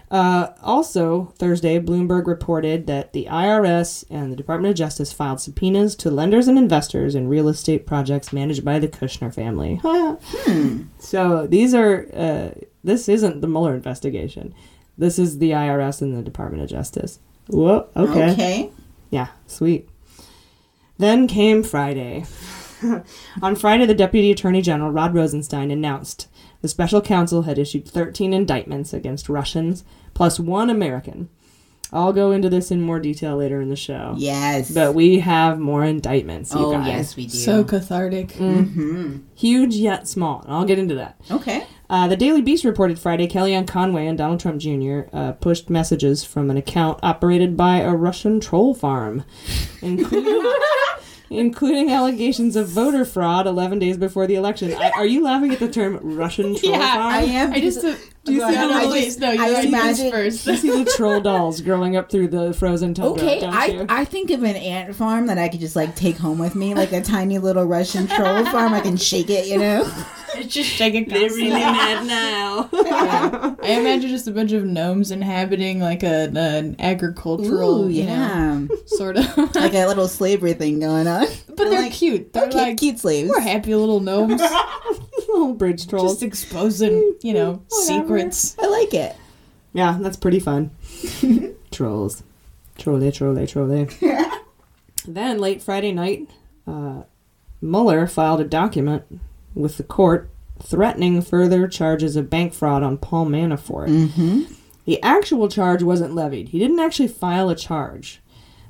Uh, also, Thursday, Bloomberg reported that the I R S and the Department of Justice filed subpoenas to lenders and investors in real estate projects managed by the Kushner family. hmm. So these are uh, this isn't the Mueller investigation. This is the I R S and the Department of Justice. Whoa. Okay. Okay. Yeah. Sweet. Then came Friday. On Friday, the Deputy Attorney General, Rod Rosenstein, announced the special counsel had issued thirteen indictments against Russians, plus one American. I'll go into this in more detail later in the show. Yes. But we have more indictments, you oh, guys. Oh, yes, we do. So cathartic. Mm-hmm. Huge yet small, and I'll get into that. Okay. Uh, the Daily Beast reported Friday, Kellyanne Conway and Donald Trump Junior Uh, pushed messages from an account operated by a Russian troll farm, including... including allegations of voter fraud eleven days before the election. I, are you laughing at the term Russian troll yeah, farm? I am. I just... Uh, do you see the little... Just, no, you I imagine... First. You see the troll dolls growing up through the frozen tundra, okay, don't I, you? I think of an ant farm that I could just, like, take home with me. Like a tiny little Russian troll farm. I can shake it, you know? Just shake it. They're really mad now. Yeah. I imagine just a bunch of gnomes inhabiting, like, a, an agricultural, Ooh, yeah. you know, sort of. Like a little slavery thing going on. But they're, they're like, cute. They're, okay, like, cute slaves. We're happy little gnomes. Little bridge trolls. Just exposing, you know, secrets. I like it. Yeah, that's pretty fun. Trolls. Trolley, trolley, trolley. Then, late Friday night, uh, Mueller filed a document with the court threatening further charges of bank fraud on Paul Manafort. Mm-hmm. The actual charge wasn't levied. He didn't actually file a charge,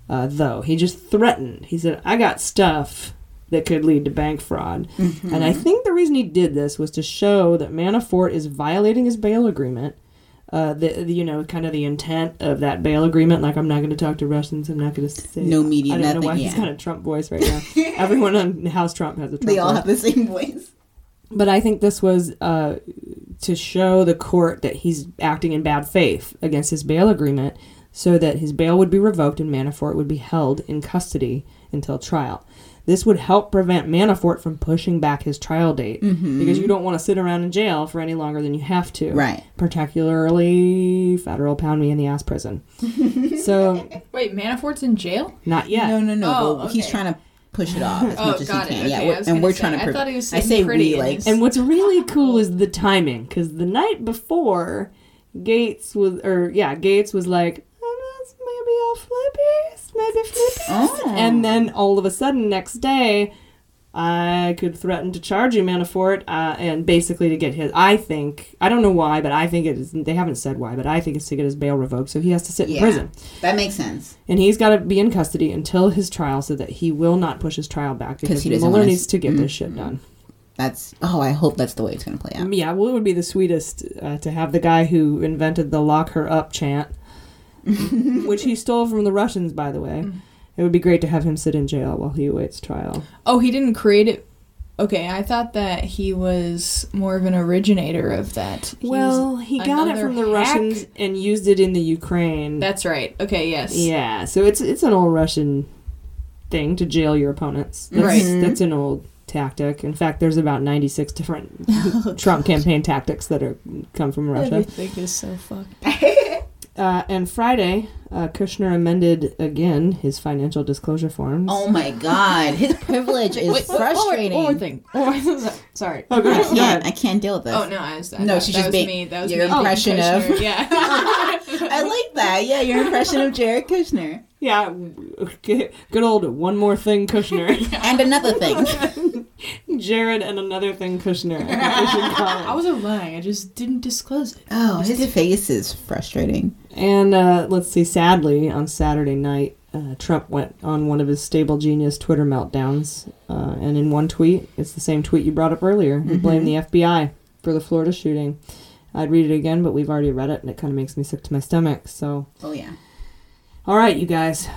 uh, though. He just threatened. He said, I got stuff that could lead to bank fraud. Mm-hmm. And I think the reason he did this was to show that Manafort is violating his bail agreement. Uh, the, the you know, kind of the intent of that bail agreement. Like, I'm not going to talk to Russians. I'm not going to say... No media, nothing, I don't know why yeah. he's got a Trump voice right now. Everyone on House Trump has a Trump voice. They all voice. have the same voice. But I think this was uh, to show the court that he's acting in bad faith against his bail agreement so that his bail would be revoked and Manafort would be held in custody until trial. This would help prevent Manafort from pushing back his trial date mm-hmm. because you don't want to sit around in jail for any longer than you have to. Right. Particularly federal pound me in the ass prison. So wait, Manafort's in jail? Not yet. No, no, no. Oh, but okay. He's trying to push it off as oh, much as he can. Okay, yeah, we're, and we're say, trying to. Pre- I thought he was I say pretty. We, like, and what's really cool is the timing because the night before, Gates was or yeah, Gates was like. Maybe I'll flippies, maybe flippies. Oh. And then all of a sudden, next day, I could threaten to charge you, Manafort, uh, and basically to get his, I think, I don't know why, but I think it is, they haven't said why, but I think it's to get his bail revoked, so he has to sit yeah, in prison. That makes sense. And he's got to be in custody until his trial so that he will not push his trial back because he Mueller needs to get mm-hmm. this shit done. That's, oh, I hope that's the way it's going to play out. Yeah, well, it would be the sweetest uh, to have the guy who invented the lock her up chant which he stole from the Russians, by the way, It would be great to have him sit in jail while he awaits trial. Oh, he didn't create it? Okay, I thought that he was more of an originator of that. He well, he got it from the hack. Russians and used it in the Ukraine. That's right. Okay, yes. Yeah, so it's it's an old Russian thing to jail your opponents. That's, right. That's an old tactic. In fact, there's about ninety-six different oh, Trump God. campaign tactics that are come from Russia. Everything is so fucked. Uh, and Friday, uh, Kushner amended again his financial disclosure forms. Oh my God, his privilege is Wait, frustrating. One more thing. Oh, sorry. Oh, go ahead. I can't. I can't deal with this. Oh no, I was that. No, she that just was being, me. That was your me impression Kushner. of. Yeah. I like that. Yeah, your impression of Jared Kushner. Yeah, good old one more thing Kushner. And another thing. Jared and another thing Kushner. I wasn't lying. I just didn't disclose it. Oh, his it. face is frustrating. And uh, let's see, sadly, on Saturday night, uh, Trump went on one of his Stable Genius Twitter meltdowns. Uh, and in one tweet, it's the same tweet you brought up earlier. He mm-hmm. blamed the F B I for the Florida shooting. I'd read it again, but we've already read it, and it kind of makes me sick to my stomach. So. Oh, yeah. All right, you guys.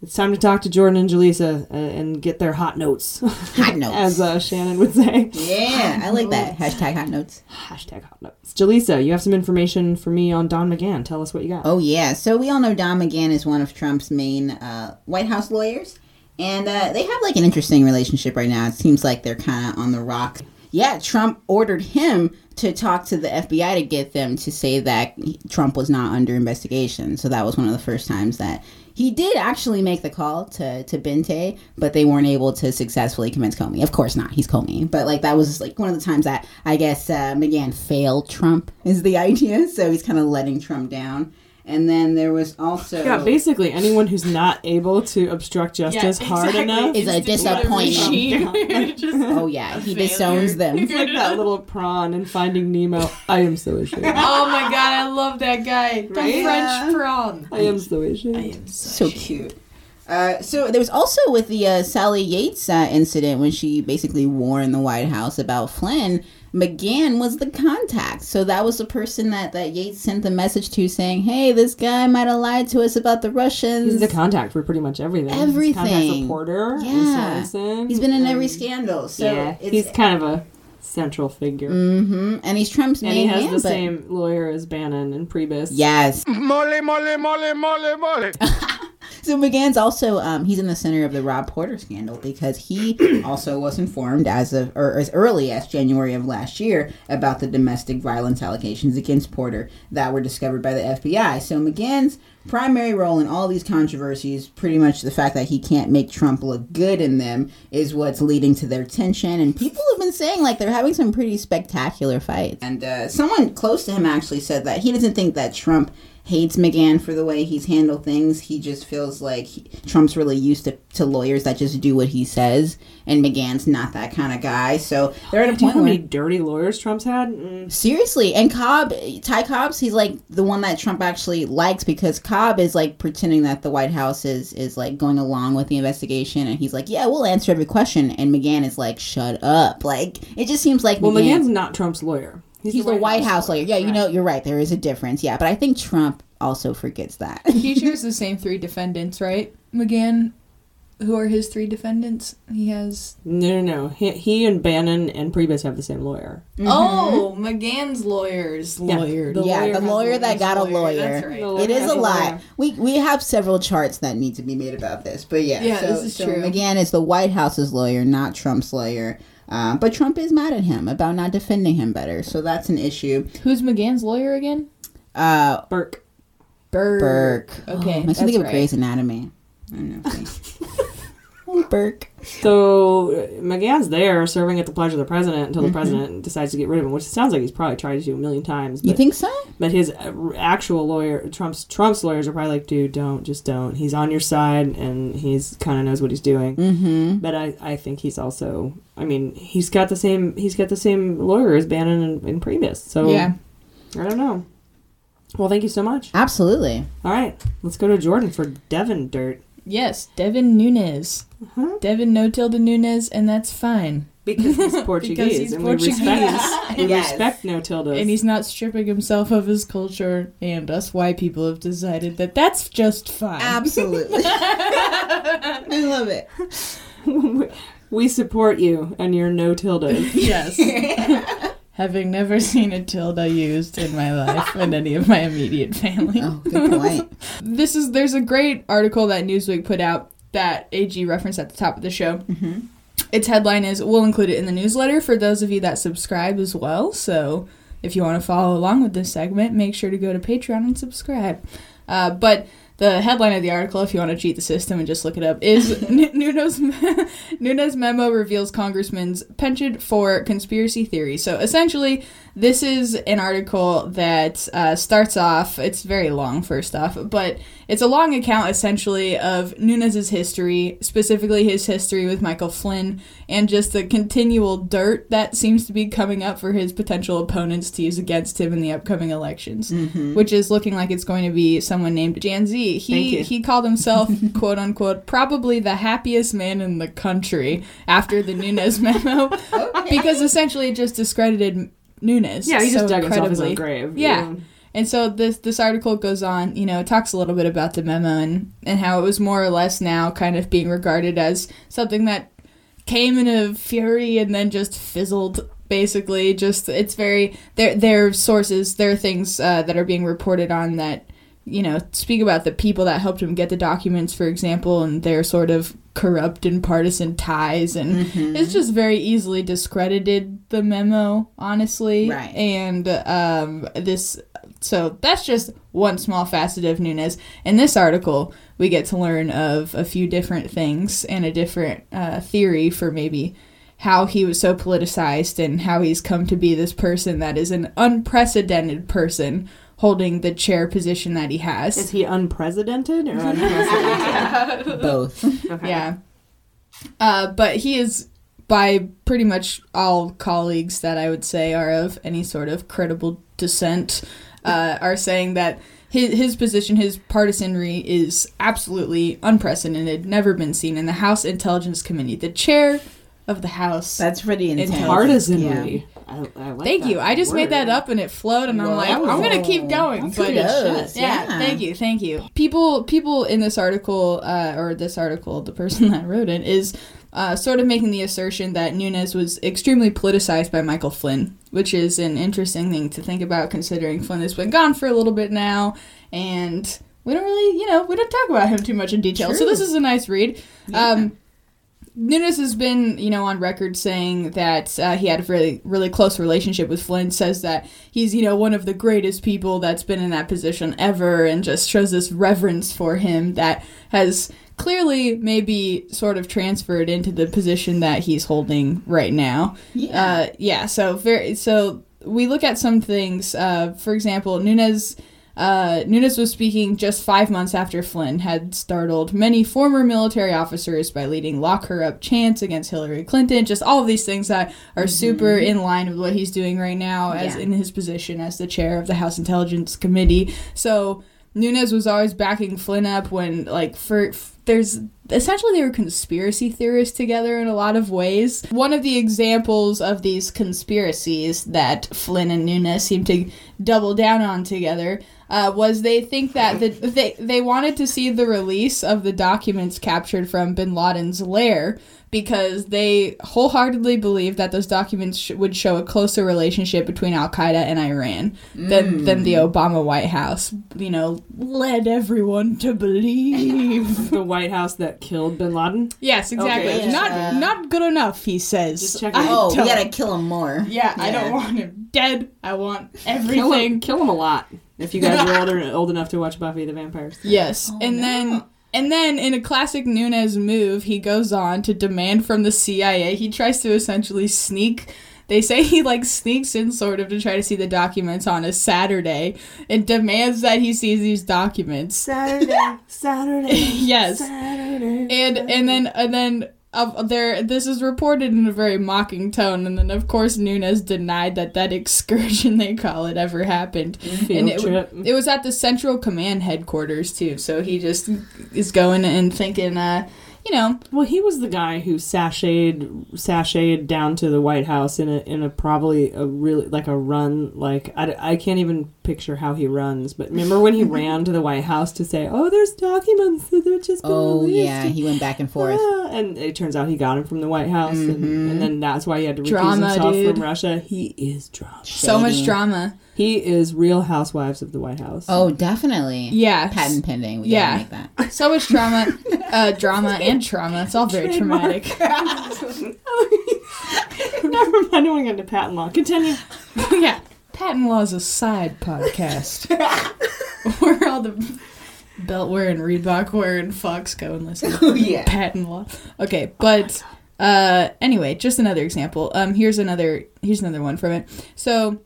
It's time to talk to Jordan and Jaleesa uh, and get their hot notes. Hot notes. As uh, Shannon would say. Yeah, hot I like notes. that. Hashtag hot notes. Hashtag hot notes. Jaleesa, you have some information for me on Don McGahn. Tell us what you got. Oh, yeah. So we all know Don McGahn is one of Trump's main uh, White House lawyers. And uh, they have like an interesting relationship right now. It seems like they're kind of on the rocks. Yeah, Trump ordered him to talk to the F B I to get them to say that Trump was not under investigation. So that was one of the first times that he did actually make the call to, to Bente, but they weren't able to successfully convince Comey. Of course not. He's Comey. But like that was like one of the times that I guess uh, McGahn failed Trump is the idea. So he's kind of letting Trump down. And then there was also... Yeah, basically anyone who's not able to obstruct justice yeah, hard exactly. enough... Is a disappointment. Oh, yeah. He failure. disowns them. It's like that little prawn in Finding Nemo. I am so ashamed. Oh, my God. I love that guy. The right? French prawn. I am so ashamed. I am so, so cute. Uh, so there was also with the uh, Sally Yates uh, incident when she basically warned the White House about Flynn... McGahn was the contact. So that was the person that, that Yates sent the message to saying, hey, this guy might have lied to us about the Russians. He's the contact for pretty much everything. Everything. He's contact reporter. Yeah. He's been in every scandal. So yeah. It's, he's kind of a central figure. Mm-hmm. And he's Trump's and main man. And he has the same lawyer as Bannon and Priebus. Yes. Mole, mole, mole, mole, mole. So McGahn's also, um, he's in the center of the Rob Porter scandal because he also was informed as of, or as early as January of last year about the domestic violence allegations against Porter that were discovered by the F B I. So McGahn's primary role in all these controversies, pretty much the fact that he can't make Trump look good in them, is what's leading to their tension. And people have been saying, like, they're having some pretty spectacular fights. And uh, someone close to him actually said that he doesn't think that Trump hates McGahn for the way he's handled things. He just feels like he, Trump's really used to, to lawyers that just do what he says, and McGahn's not that kind of guy. So they're at a point where... Do you know how many dirty lawyers Trump's had? Mm. Seriously. And Cobb, Ty Cobb's, he's like the one that Trump actually likes because Cobb is like pretending that the White House is, is like going along with the investigation, and he's like, yeah, we'll answer every question. And McGahn is like, shut up. Like, it just seems like... Well, McGahn, McGahn's not Trump's lawyer. He's, He's a White, White House lawyer. lawyer. Yeah, right. You know, you're right. There is a difference. Yeah, but I think Trump also forgets that. He shares the same three defendants, right, McGahn? Who are his three defendants? He has... No, no, no. He, he and Bannon and Priebus have the same lawyer. Mm-hmm. Oh, McGahn's lawyers. Yeah, lawyer. The yeah, lawyer, the lawyer that got lawyer. a lawyer. That's right. Lawyer it is a lot. Lawyer. We we have several charts that need to be made about this, but yeah. Yeah, so, this is so true. McGahn is the White House's lawyer, not Trump's lawyer. Uh, but Trump is mad at him about not defending him better, so that's an issue. Who's McGahn's lawyer again? Uh, Burke. Burke. Burke. Okay, oh, I think of right. Grey's Anatomy. I don't know. Oh, Burke. So McGahn's there serving at the pleasure of the president until the mm-hmm. president decides to get rid of him, which sounds like he's probably tried to do a million times. But, you think so? But his actual lawyer, Trump's Trump's lawyers, are probably like, dude, don't, just don't. He's on your side, and he's kind of knows what he's doing. Mm-hmm. But I, I think he's also, I mean, he's got the same he's got the same lawyer as Bannon and, and Priebus. So yeah. I don't know. Well, thank you so much. Absolutely. All right, let's go to Jordan for Devin Dirt. Yes, Devin Nunes. Uh-huh. Devin no-tilde Nunes, and that's fine. Because he's Portuguese, because he's and Portuguese. we respect, yeah. we yes. respect no tildes. And he's not stripping himself of his culture, and us white people have decided that that's just fine. Absolutely. I love it. We support you and your no tildes. Yes. Yeah. Having never seen a tilde used in my life and any of my immediate family. Oh, good point. This is, there's a great article that Newsweek put out that A G referenced at the top of the show. Mm-hmm. Its headline is, we'll include it in the newsletter for those of you that subscribe as well. So if you want to follow along with this segment, make sure to go to Patreon and subscribe. Uh, but the headline of the article, if you want to cheat the system and just look it up, is N- Nunes, Nunes memo reveals congressman's penchant for conspiracy theory. So essentially, this is an article that uh, starts off, it's very long first off, but it's a long account essentially of Nunes' history, specifically his history with Michael Flynn, and just the continual dirt that seems to be coming up for his potential opponents to use against him in the upcoming elections, mm-hmm. which is looking like it's going to be someone named Jan Z. He he called himself, quote unquote, probably the happiest man in the country after the Nunes memo. Okay. Because essentially it just discredited Nunes. Yeah, he so just dug himself his own grave. Yeah. yeah. And so this this article goes on, you know, it talks a little bit about the memo and, and how it was more or less now kind of being regarded as something that came in a fury and then just fizzled. Basically, just it's very there there are sources, there are things uh, that are being reported on that, you know, speak about the people that helped him get the documents, for example, and their sort of corrupt and partisan ties. And mm-hmm. it's just very easily discredited, the memo, honestly. Right. And um, this, so that's just one small facet of Nunes. In this article, we get to learn of a few different things and a different uh, theory for maybe how he was so politicized and how he's come to be this person that is an unprecedented person holding the chair position that he has. Is he unprecedented or unprecedented? Both. Okay. Yeah. Uh, but he is, by pretty much all colleagues that I would say are of any sort of credible dissent, uh, are saying that his, his position, his partisanry is absolutely unprecedented, never been seen in the House Intelligence Committee. The chair of the House. That's pretty intense. Partisanry. Yeah. I, I like thank that you. I just word. made that up and it flowed, and I'm Whoa. like, I'm gonna keep going. But yeah, yeah, thank you, thank you. People, people in this article, uh, or this article, the person that wrote it is uh, sort of making the assertion that Nunes was extremely politicized by Michael Flynn, which is an interesting thing to think about, considering Flynn has been gone for a little bit now, and we don't really, you know, we don't talk about him too much in detail. True. So this is a nice read. Yeah. Um, Nunes has been, you know, on record saying that uh, he had a really, really close relationship with Flynn, says that he's, you know, one of the greatest people that's been in that position ever, and just shows this reverence for him that has clearly maybe sort of transferred into the position that he's holding right now. Yeah. Uh, yeah, so very, so we look at some things, uh, for example, Nunes... Uh, Nunes was speaking just five months after Flynn had startled many former military officers by leading lock her up chants against Hillary Clinton. Just all of these things that are mm-hmm. super in line with what he's doing right now as yeah. in his position as the chair of the House Intelligence Committee. So Nunes was always backing Flynn up when, like, for f- there's essentially they were conspiracy theorists together in a lot of ways. One of the examples of these conspiracies that Flynn and Nunes seem to double down on together uh, was they think that the, they they wanted to see the release of the documents captured from bin Laden's lair, because they wholeheartedly believed that those documents sh- would show a closer relationship between Al-Qaeda and Iran mm. than, than the Obama White House, you know, led everyone to believe. The White House that killed bin Laden? Yes, exactly. Okay. Yeah. Not uh, not good enough, he says. Just check it out. Oh, we gotta kill him more. Yeah, yeah, I don't want him dead. I want everything. Kill him, kill him a lot. If you guys are older, old enough to watch Buffy the Vampire Slayer. Yes, oh, and no. then... And then, in a classic Nunes move, he goes on to demand from the C I A. He tries to essentially sneak... They say he, like, sneaks in sort of to try to see the documents on a Saturday and demands that he sees these documents. Saturday, Saturday, yes. Saturday, and Saturday. and then and then uh, there. This is reported in a very mocking tone, and then, of course, Nunes denied that that excursion, they call it, ever happened. And it, it was at the Central Command headquarters, too, so he just is going and thinking... Uh, you know. Well, he was the guy who sashayed sashayed down to the White House in a in a probably a really like a run like I, I can't even picture how he runs. But remember when he ran to the White House to say, "Oh, there's documents that are just been oh released. Yeah," he went back and forth, ah, and it turns out he got him from the White House, mm-hmm. and, and then that's why he had to recuse drama, himself dude. from Russia. He is drama. So much drama. He is Real Housewives of the White House. Oh, definitely. Yeah. Patent pending. We yeah. gotta make that. So much drama, uh, drama and trauma. It's all very Trademark. traumatic. Never mind. I don't want to get into patent law. Continue. Yeah. Patent law is a side podcast. We're all the... Beltware and Reebok wear and Fox go and listen to oh, yeah. patent law. Okay, but oh uh, anyway, just another example. Um, here's another here's another one from it. So,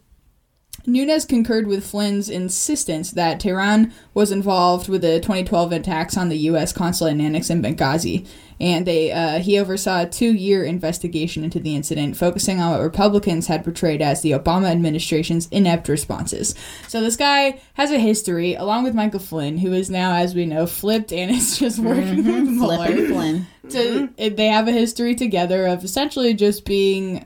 Nunes concurred with Flynn's insistence that Tehran was involved with the twenty twelve attacks on the U S consulate and annex in Benghazi, and they uh, he oversaw a two-year investigation into the incident, focusing on what Republicans had portrayed as the Obama administration's inept responses. So this guy has a history, along with Michael Flynn, who is now, as we know, flipped and is just working mm-hmm. with Mueller. Flipping Flynn. So mm-hmm. They have a history together of essentially just being...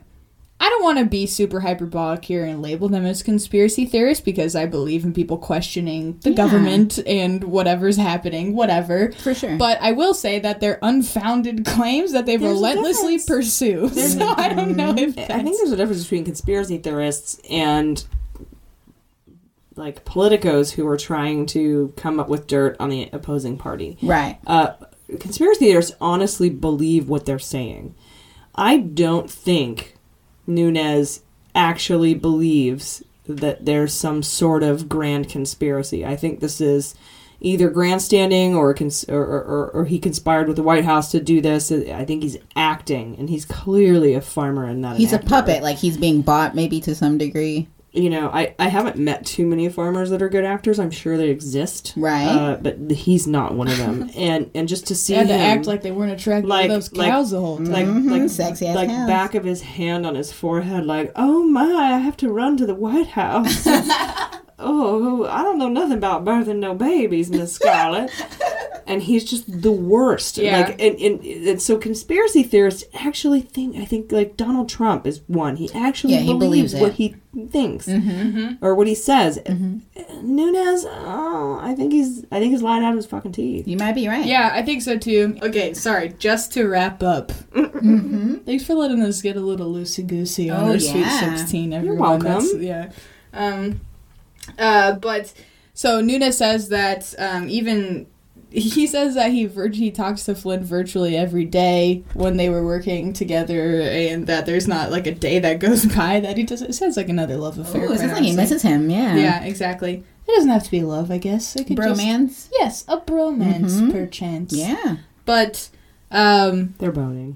I don't want to be super hyperbolic here and label them as conspiracy theorists because I believe in people questioning the yeah. government and whatever's happening, whatever. For sure. But I will say that they're unfounded claims that they there's relentlessly pursue. There's so I don't know if that's... I think there's a difference between conspiracy theorists and... like, politicos who are trying to come up with dirt on the opposing party. Right. Uh, conspiracy theorists honestly believe what they're saying. I don't think... Nunes actually believes that there's some sort of grand conspiracy. I think this is either grandstanding or cons- or, or, or he conspired with the White House to do this. I think he's acting, and he's clearly a farmer and not an He's actor. a puppet, like he's being bought maybe to some degree. You know, I, I haven't met too many farmers that are good actors. I'm sure they exist. Right. Uh, but he's not one of them. And and just to see him... They had to act like they weren't attracted like, to those cows like, the whole time. Like, mm-hmm. like, sexy ass like cows. Back of his hand on his forehead, like, oh my, I have to run to the White House. Oh, I don't know nothing about birthing no babies, Miss Scarlett. And he's just the worst. Yeah. Like, and, and, and so conspiracy theorists actually think, I think, like, Donald Trump is one. He actually yeah, he believes, believes what he thinks. Mm-hmm. Or what he says. Mm-hmm. Nunes, oh, I think he's, I think he's lying out of his fucking teeth. You might be right. Yeah, I think so, too. Okay, sorry, just to wrap up. Mm-hmm. Thanks for letting us get a little loosey-goosey on oh, our yeah. Sweet sixteen, everyone. You're welcome. That's, yeah. Um, uh, but, so Nunes says that um, even... He says that he vir- he talks to Flynn virtually every day when they were working together, and that there's not like a day that goes by that he doesn't. It sounds like another love affair. Oh, it sounds like he misses him. Yeah. Yeah, exactly. It doesn't have to be love, I guess. It could bromance. Just, yes, a bromance, mm-hmm. perchance. Yeah. But um, they're boning,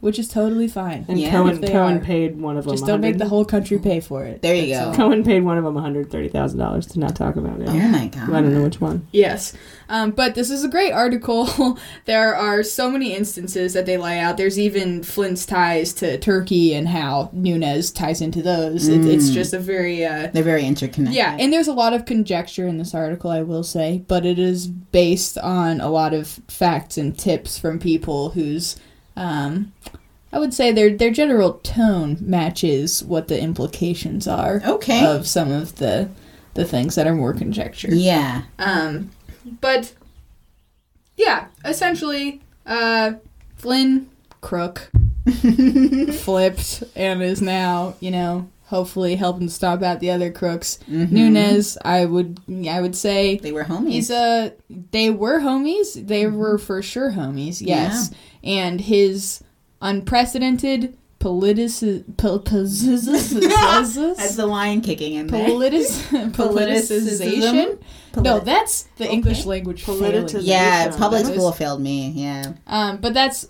which is totally fine. And yeah. Cohen Cohen are. paid one of them. Just don't make the whole country pay for it. There you go. Cohen paid one of them one hundred thirty thousand dollars to not talk about it. Oh my god. I don't know which one. Yes. Um, but this is a great article. There are so many instances that they lay out. There's even Flynn's ties to Turkey and how Nunes ties into those. Mm. It, it's just a very... Uh, They're very interconnected. Yeah, and there's a lot of conjecture in this article, I will say, but it is based on a lot of facts and tips from people whose... Um, I would say their their general tone matches what the implications are okay. of some of the the things that are more conjecture. Yeah. Um, but yeah, essentially, uh, Flynn crook flipped and is now, you know, hopefully helping stomp out the other crooks. Mm-hmm. Nunes, I would I would say they were homies. He's a they were homies. They mm-hmm. were for sure homies. Yes. Yeah. And his unprecedented politicism... That's the lion kicking in there. Politic- politicization? Polit- no, that's the okay. English language politicization. Yeah, public school failed me, yeah. Um, but that's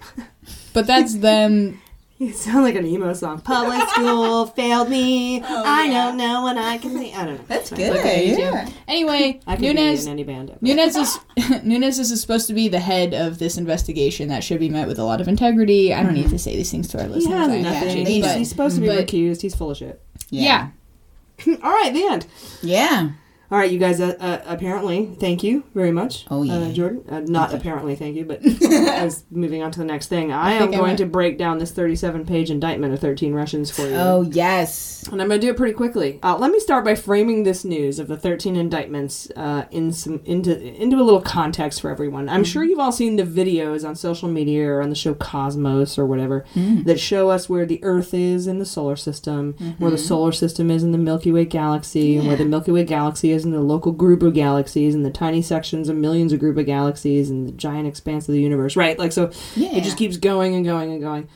but that's them... You sound like an emo song. Public school failed me. Oh, I yeah. don't know when I can see. I don't know. That's good. Okay, yeah. Anyway, I can Nunes be in any band. Nunes is Nunes is supposed to be the head of this investigation that should be met with a lot of integrity. I don't need to say these things to our listeners. He has I nothing. He's, but, he's supposed to be but, recused. He's full of shit. Yeah. yeah. All right, the end. Yeah. All right, you guys, uh, uh, apparently, thank you very much. Oh, yeah. Uh, Jordan. Uh, not okay. Apparently, thank you, but I was moving on to the next thing. I, I am going I to break down this thirty-seven page indictment of thirteen Russians for you. Oh, yes. And I'm going to do it pretty quickly. Uh, let me start by framing this news of the thirteen indictments uh, in some into into a little context for everyone. I'm mm. sure you've all seen the videos on social media or on the show Cosmos or whatever mm. that show us where the Earth is in the solar system, mm-hmm. where the solar system is in the Milky Way galaxy, yeah. and where the Milky Way galaxy is and the local group of galaxies and the tiny sections of millions of group of galaxies and the giant expanse of the universe, right? Like, so yeah. it just keeps going and going and going.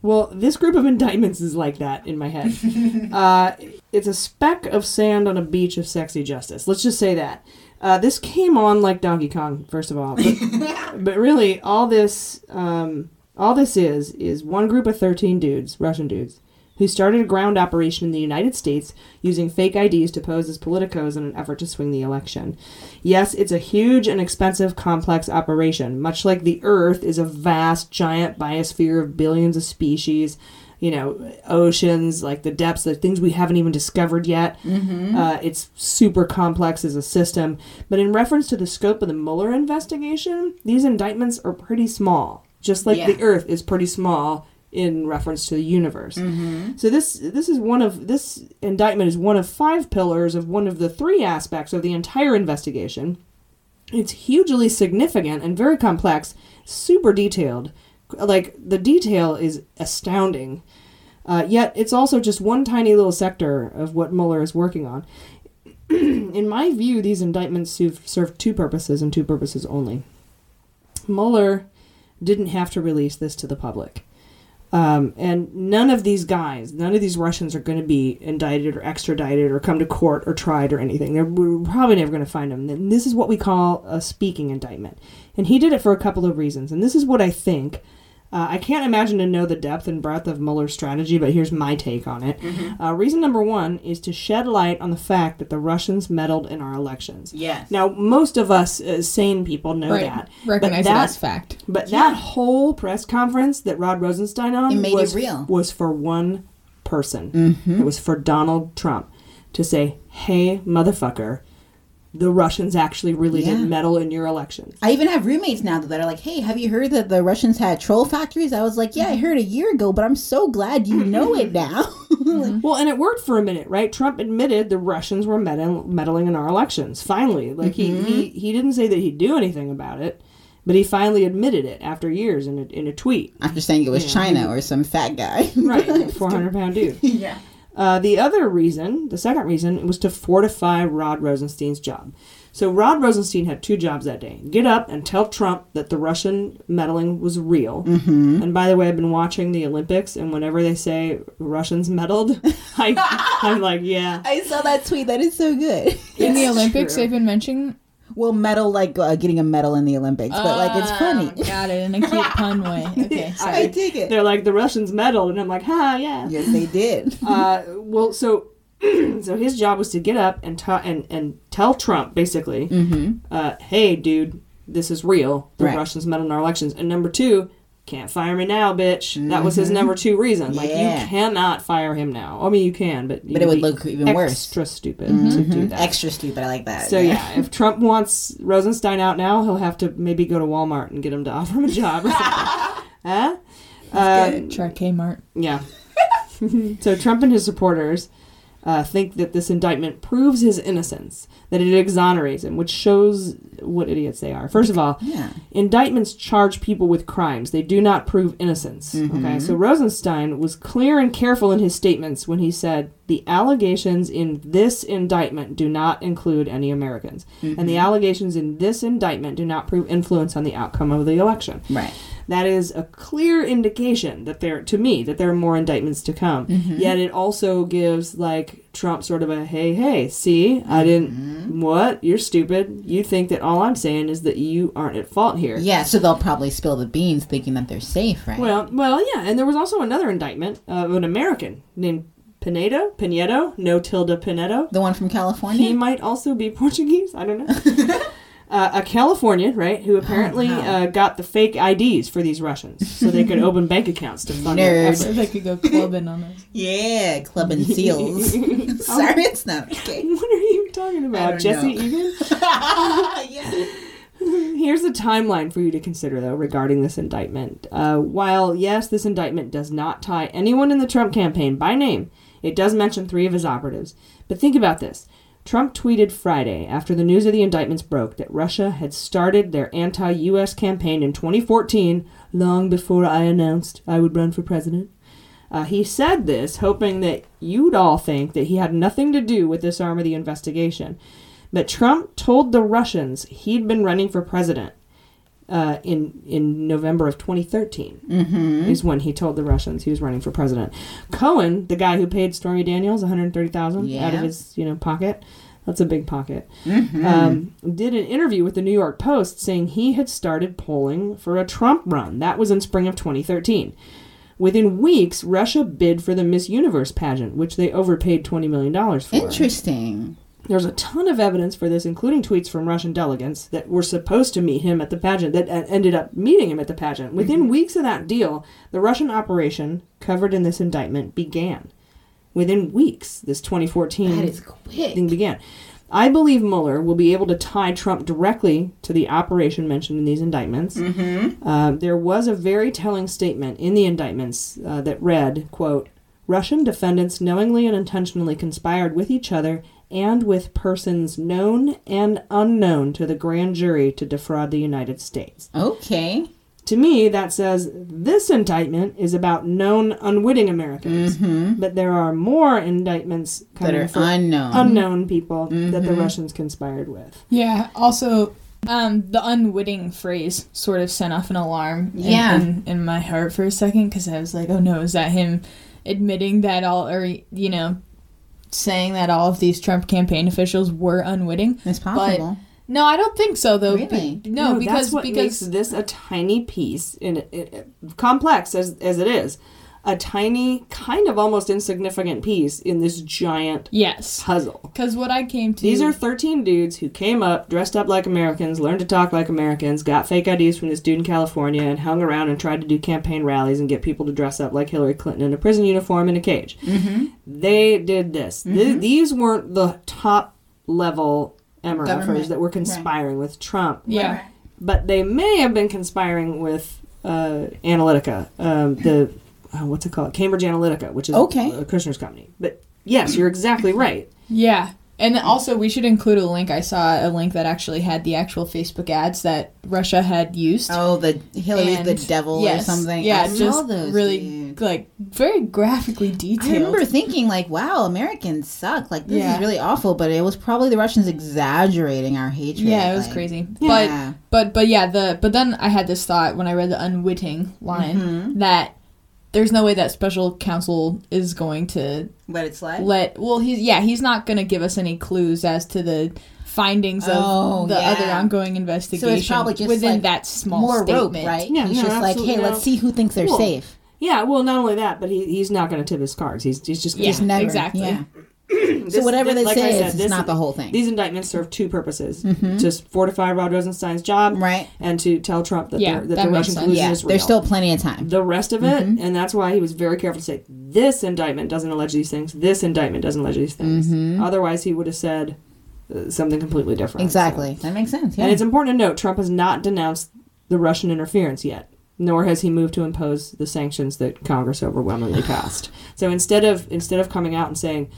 Well, this group of indictments is like that in my head. uh, it's a speck of sand on a beach of sexy justice. Let's just say that. Uh, this came on like Donkey Kong, first of all. But, but really, all this, um, all this is, is one group of thirteen dudes, Russian dudes, who started a ground operation in the United States using fake I Ds to pose as politicos in an effort to swing the election. Yes, it's a huge and expensive, complex operation. Much like the Earth is a vast, giant biosphere of billions of species, you know, oceans, like the depths, the things we haven't even discovered yet. Mm-hmm. Uh, it's super complex as a system. But in reference to the scope of the Mueller investigation, these indictments are pretty small. Just like yeah. the Earth is pretty small in reference to the universe. Mm-hmm. So this this is one of this indictment is one of five pillars of one of the three aspects of the entire investigation. It's hugely significant and very complex, super detailed. Like, the detail is astounding. Uh, yet it's also just one tiny little sector of what Mueller is working on. In my view, these indictments serve, serve two purposes and two purposes only. Mueller didn't have to release this to the public. Um, and none of these guys, none of these Russians are going to be indicted or extradited or come to court or tried or anything. They're, we're probably never going to find them. And this is what we call a speaking indictment. And he did it for a couple of reasons. And this is what I think. Uh, I can't imagine to know the depth and breadth of Mueller's strategy, but here's my take on it. Mm-hmm. Uh, reason number one is to shed light on the fact that the Russians meddled in our elections. Yes. Now, most of us uh, sane people know right. that. Recognize that as fact. But yeah. that whole press conference that Rod Rosenstein on made was, it real. was for one person. Mm-hmm. It was for Donald Trump to say, hey, motherfucker, the Russians actually really yeah. did meddle in your elections. I even have roommates now that are like, hey, have you heard that the Russians had troll factories? I was like, yeah, I heard a year ago, but I'm so glad you know it now. Like, well, and it worked for a minute, right? Trump admitted the Russians were med- meddling in our elections, finally. Like, mm-hmm. he, he, he didn't say that he'd do anything about it, but he finally admitted it after years in a, in a tweet. After saying it was you China know. or some fat guy. Right, four hundred pound dude. Yeah. Uh, the other reason, the second reason, was to fortify Rod Rosenstein's job. So Rod Rosenstein had two jobs that day. Get up and tell Trump that the Russian meddling was real. Mm-hmm. And by the way, I've been watching the Olympics, and whenever they say Russians meddled, I, I'm like, yeah. I saw that tweet. That is so good. In the Olympics, true. They've been mentioning... Well, medal, like uh, getting a medal in the Olympics, but like it's funny. Oh, got it, in a cute pun way. Okay, sorry. I dig it. They're like, the Russians meddled, and I'm like, ha, yeah. Yes, they did. uh, well, so so his job was to get up and ta- and, and tell Trump, basically, mm-hmm. uh, hey, dude, this is real. The right. Russians meddled in our elections. And number two, can't fire me now, bitch. Mm-hmm. That was his number two reason. Like, yeah. you cannot fire him now. I mean, you can, but you but it would look even extra worse. Extra stupid mm-hmm. to do that. Extra stupid. I like that. So yeah. yeah, if Trump wants Rosenstein out now, he'll have to maybe go to Walmart and get him to offer him a job or something. huh? Um, Try Kmart. Yeah. So Trump and his supporters uh, think that this indictment proves his innocence, that it exonerates him, which shows what idiots they are. First of all, yeah. indictments charge people with crimes. They do not prove innocence. Mm-hmm. Okay, so Rosenstein was clear and careful in his statements when he said, the allegations in this indictment do not include any Americans. Mm-hmm. And the allegations in this indictment do not prove influence on the outcome of the election. Right. That is a clear indication that there, to me, that there are more indictments to come. Mm-hmm. Yet it also gives, like, Trump sort of a, hey, hey, see, I didn't, mm-hmm. what? You're stupid. You think that all I'm saying is that you aren't at fault here. Yeah, so they'll probably spill the beans thinking that they're safe, right? Well, well, yeah, and there was also another indictment of an American named Pinedo, Pinedo, no tilde Pinedo. The one from California? He might also be Portuguese, I don't know. uh, a Californian, right, who apparently oh, no. uh, got the fake I Ds for these Russians so they could open bank accounts to fund their efforts. So they could go clubbing on us. Yeah, clubbing seals. Sorry, it's not okay. What are you talking about, Jesse Egan? Yeah. Here's a timeline for you to consider, though, regarding this indictment. Uh, while, yes, this indictment does not tie anyone in the Trump campaign by name, it does mention three of his operatives. But think about this. Trump tweeted Friday, after the news of the indictments broke, that Russia had started their anti-U S campaign in twenty fourteen, long before I announced I would run for president. Uh, he said this, hoping that you'd all think that he had nothing to do with this arm of the investigation. But Trump told the Russians he'd been running for president uh, in in November of twenty thirteen mm-hmm. is when he told the Russians he was running for president. Cohen, the guy who paid Stormy Daniels one hundred thirty thousand dollars yeah. out of his you know pocket, that's a big pocket, mm-hmm. um, did an interview with the New York Post saying he had started polling for a Trump run. That was in spring of twenty thirteen. Within weeks, Russia bid for the Miss Universe pageant, which they overpaid twenty million dollars for. Interesting. There's a ton of evidence for this, including tweets from Russian delegates that were supposed to meet him at the pageant, that ended up meeting him at the pageant. Within mm-hmm. weeks of that deal, the Russian operation covered in this indictment began. Within weeks, this twenty fourteen that is quick. Thing began. I believe Mueller will be able to tie Trump directly to the operation mentioned in these indictments. Mm-hmm. Uh, there was a very telling statement in the indictments uh, that read, quote, Russian defendants knowingly and intentionally conspired with each other and with persons known and unknown to the grand jury to defraud the United States. Okay. To me, that says this indictment is about known, unwitting Americans. Mm-hmm. But there are more indictments coming from unknown. unknown people mm-hmm. that the Russians conspired with. Yeah. Also, um, the unwitting phrase sort of sent off an alarm yeah. in, in, in my heart for a second because I was like, oh, no, is that him admitting that all, or, you know, saying that all of these Trump campaign officials were unwitting. It's possible. But, no, I don't think so, though. Really? Be, no, no, because... That's what because, makes this a tiny piece, in, in, complex as, as it is, a tiny, kind of almost insignificant piece in this giant yes. puzzle. Because what I came to... These are thirteen dudes who came up, dressed up like Americans, learned to talk like Americans, got fake I Ds from this dude in California, and hung around and tried to do campaign rallies and get people to dress up like Hillary Clinton in a prison uniform in a cage. Mm-hmm. They did this. Mm-hmm. Th- these weren't the top-level MRFers that were conspiring right. with Trump. Yeah. Right. But they may have been conspiring with uh, Analytica, um, the... Uh, what's it called? Cambridge Analytica, which is okay. uh, Kushner's company. But yes, you're exactly right. Yeah. And also, we should include a link. I saw a link that actually had the actual Facebook ads that Russia had used. Oh, the Hillary and, the Devil yes, or something. Yeah, I just those, really, dude. Like, very graphically detailed. I remember thinking, like, wow, Americans suck. Like, this yeah. is really awful. But it was probably the Russians exaggerating our hatred. Yeah, it was like, crazy. Yeah. But, but, but, yeah, the but then I had this thought when I read the unwitting line mm-hmm. that... There's no way that special counsel is going to let it slide. Let well, he's yeah, he's not going to give us any clues as to the findings of oh, the yeah. other ongoing investigation. So it's probably just within like that small more statement, rope, right? Yeah, he's no, just like, hey, no. let's see who thinks they're cool. safe. Yeah, well, not only that, but he, he's not going to tip his cards. He's he's just yeah, never, exactly. Yeah. this, so whatever this, they like say, said, it's this, not the whole thing. These indictments serve two purposes: mm-hmm. to fortify Rod Rosenstein's job, right, and to tell Trump that, yeah, that, that the Russian collusion yeah. is real. There's still plenty of time. The rest of it, mm-hmm. and that's why he was very careful to say this indictment doesn't allege these things. This indictment doesn't allege these things. Mm-hmm. Otherwise, he would have said uh, something completely different. Exactly, so. That makes sense. Yeah. And it's important to note Trump has not denounced the Russian interference yet. Nor has he moved to impose the sanctions that Congress overwhelmingly passed. So instead of instead of coming out and saying,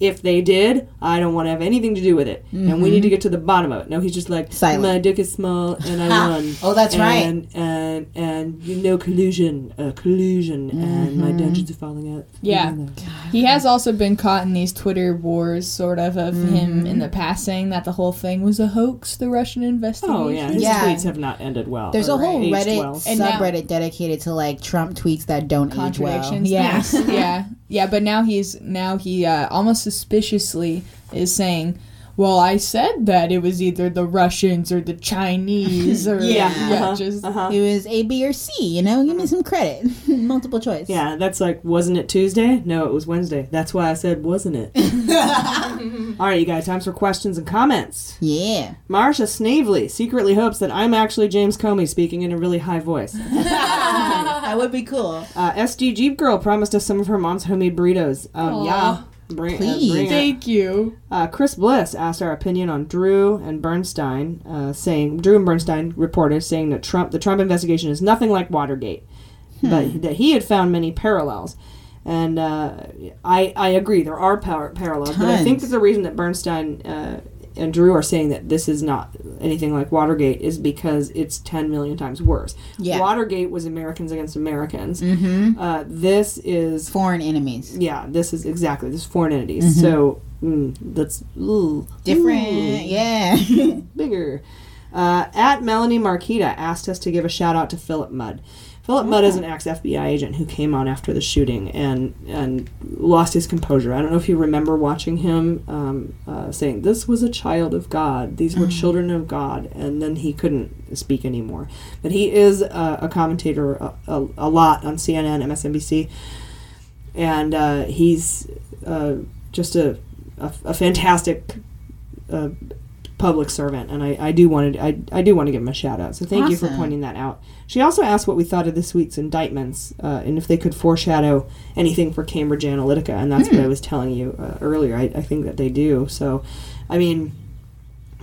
if they did, I don't want to have anything to do with it, mm-hmm. and we need to get to the bottom of it. No, he's just like, silent. My dick is small, and I ah. won. Oh, that's and, right. And, and, and you know, collusion, uh, collusion, mm-hmm. and my dungeons are falling out. Yeah. He has also been caught in these Twitter wars, sort of, of mm-hmm. him in the past saying that the whole thing was a hoax, the Russian investigation. Oh, yeah. His yeah. tweets have not ended well. There's a whole Reddit well. subreddit dedicated to, like, Trump tweets that don't age well. Yeah. yeah. Yeah, but now he's now he uh, almost suspiciously is saying, well, I said that it was either the Russians or the Chinese or yeah, yeah uh-huh, just uh-huh. it was A, B, or C, you know, give me some credit. Multiple choice. Yeah, that's like, wasn't it Tuesday? No, it was Wednesday. That's why I said, wasn't it? All right, you guys, time for questions and comments. Yeah. Marsha Snavely secretly hopes that I'm actually James Comey speaking in a really high voice. That would be cool. Uh, S D Jeep Girl promised us some of her mom's homemade burritos. Oh, um, yeah. Bring, Please. Uh, bring Thank it. you. Uh, Chris Bliss asked our opinion on Drew and Bernstein, uh, saying, Drew and Bernstein reporters saying that Trump, the Trump investigation is nothing like Watergate, hmm. but that he had found many parallels. And uh, I, I agree, there are par- parallels. Tons. But I think that the reason that Bernstein uh, and Drew are saying that this is not anything like Watergate is because it's ten million times worse. Yeah. Watergate was Americans against Americans. Mm-hmm. Uh, this is... Foreign enemies. Yeah, this is exactly, this is foreign entities. Mm-hmm. So mm, that's... Ooh, different, ooh, yeah. Bigger. Uh, at Melanie Marquita asked us to give a shout out to Philip Mudd. Philip Mudd is an ex-F B I agent who came on after the shooting and and lost his composure. I don't know if you remember watching him um, uh, saying, this was a child of God. These were mm. children of God. And then he couldn't speak anymore. But he is a, a commentator a, a, a lot on C N N, M S N B C. And uh, he's uh, just a, a, a fantastic... Uh, public servant, and I, I do want to I, I do want to give him a shout out. So thank awesome. you for pointing that out. She also asked what we thought of this week's indictments uh, and if they could foreshadow anything for Cambridge Analytica, and that's mm. what I was telling you uh, earlier. I, I think that they do. So, I mean,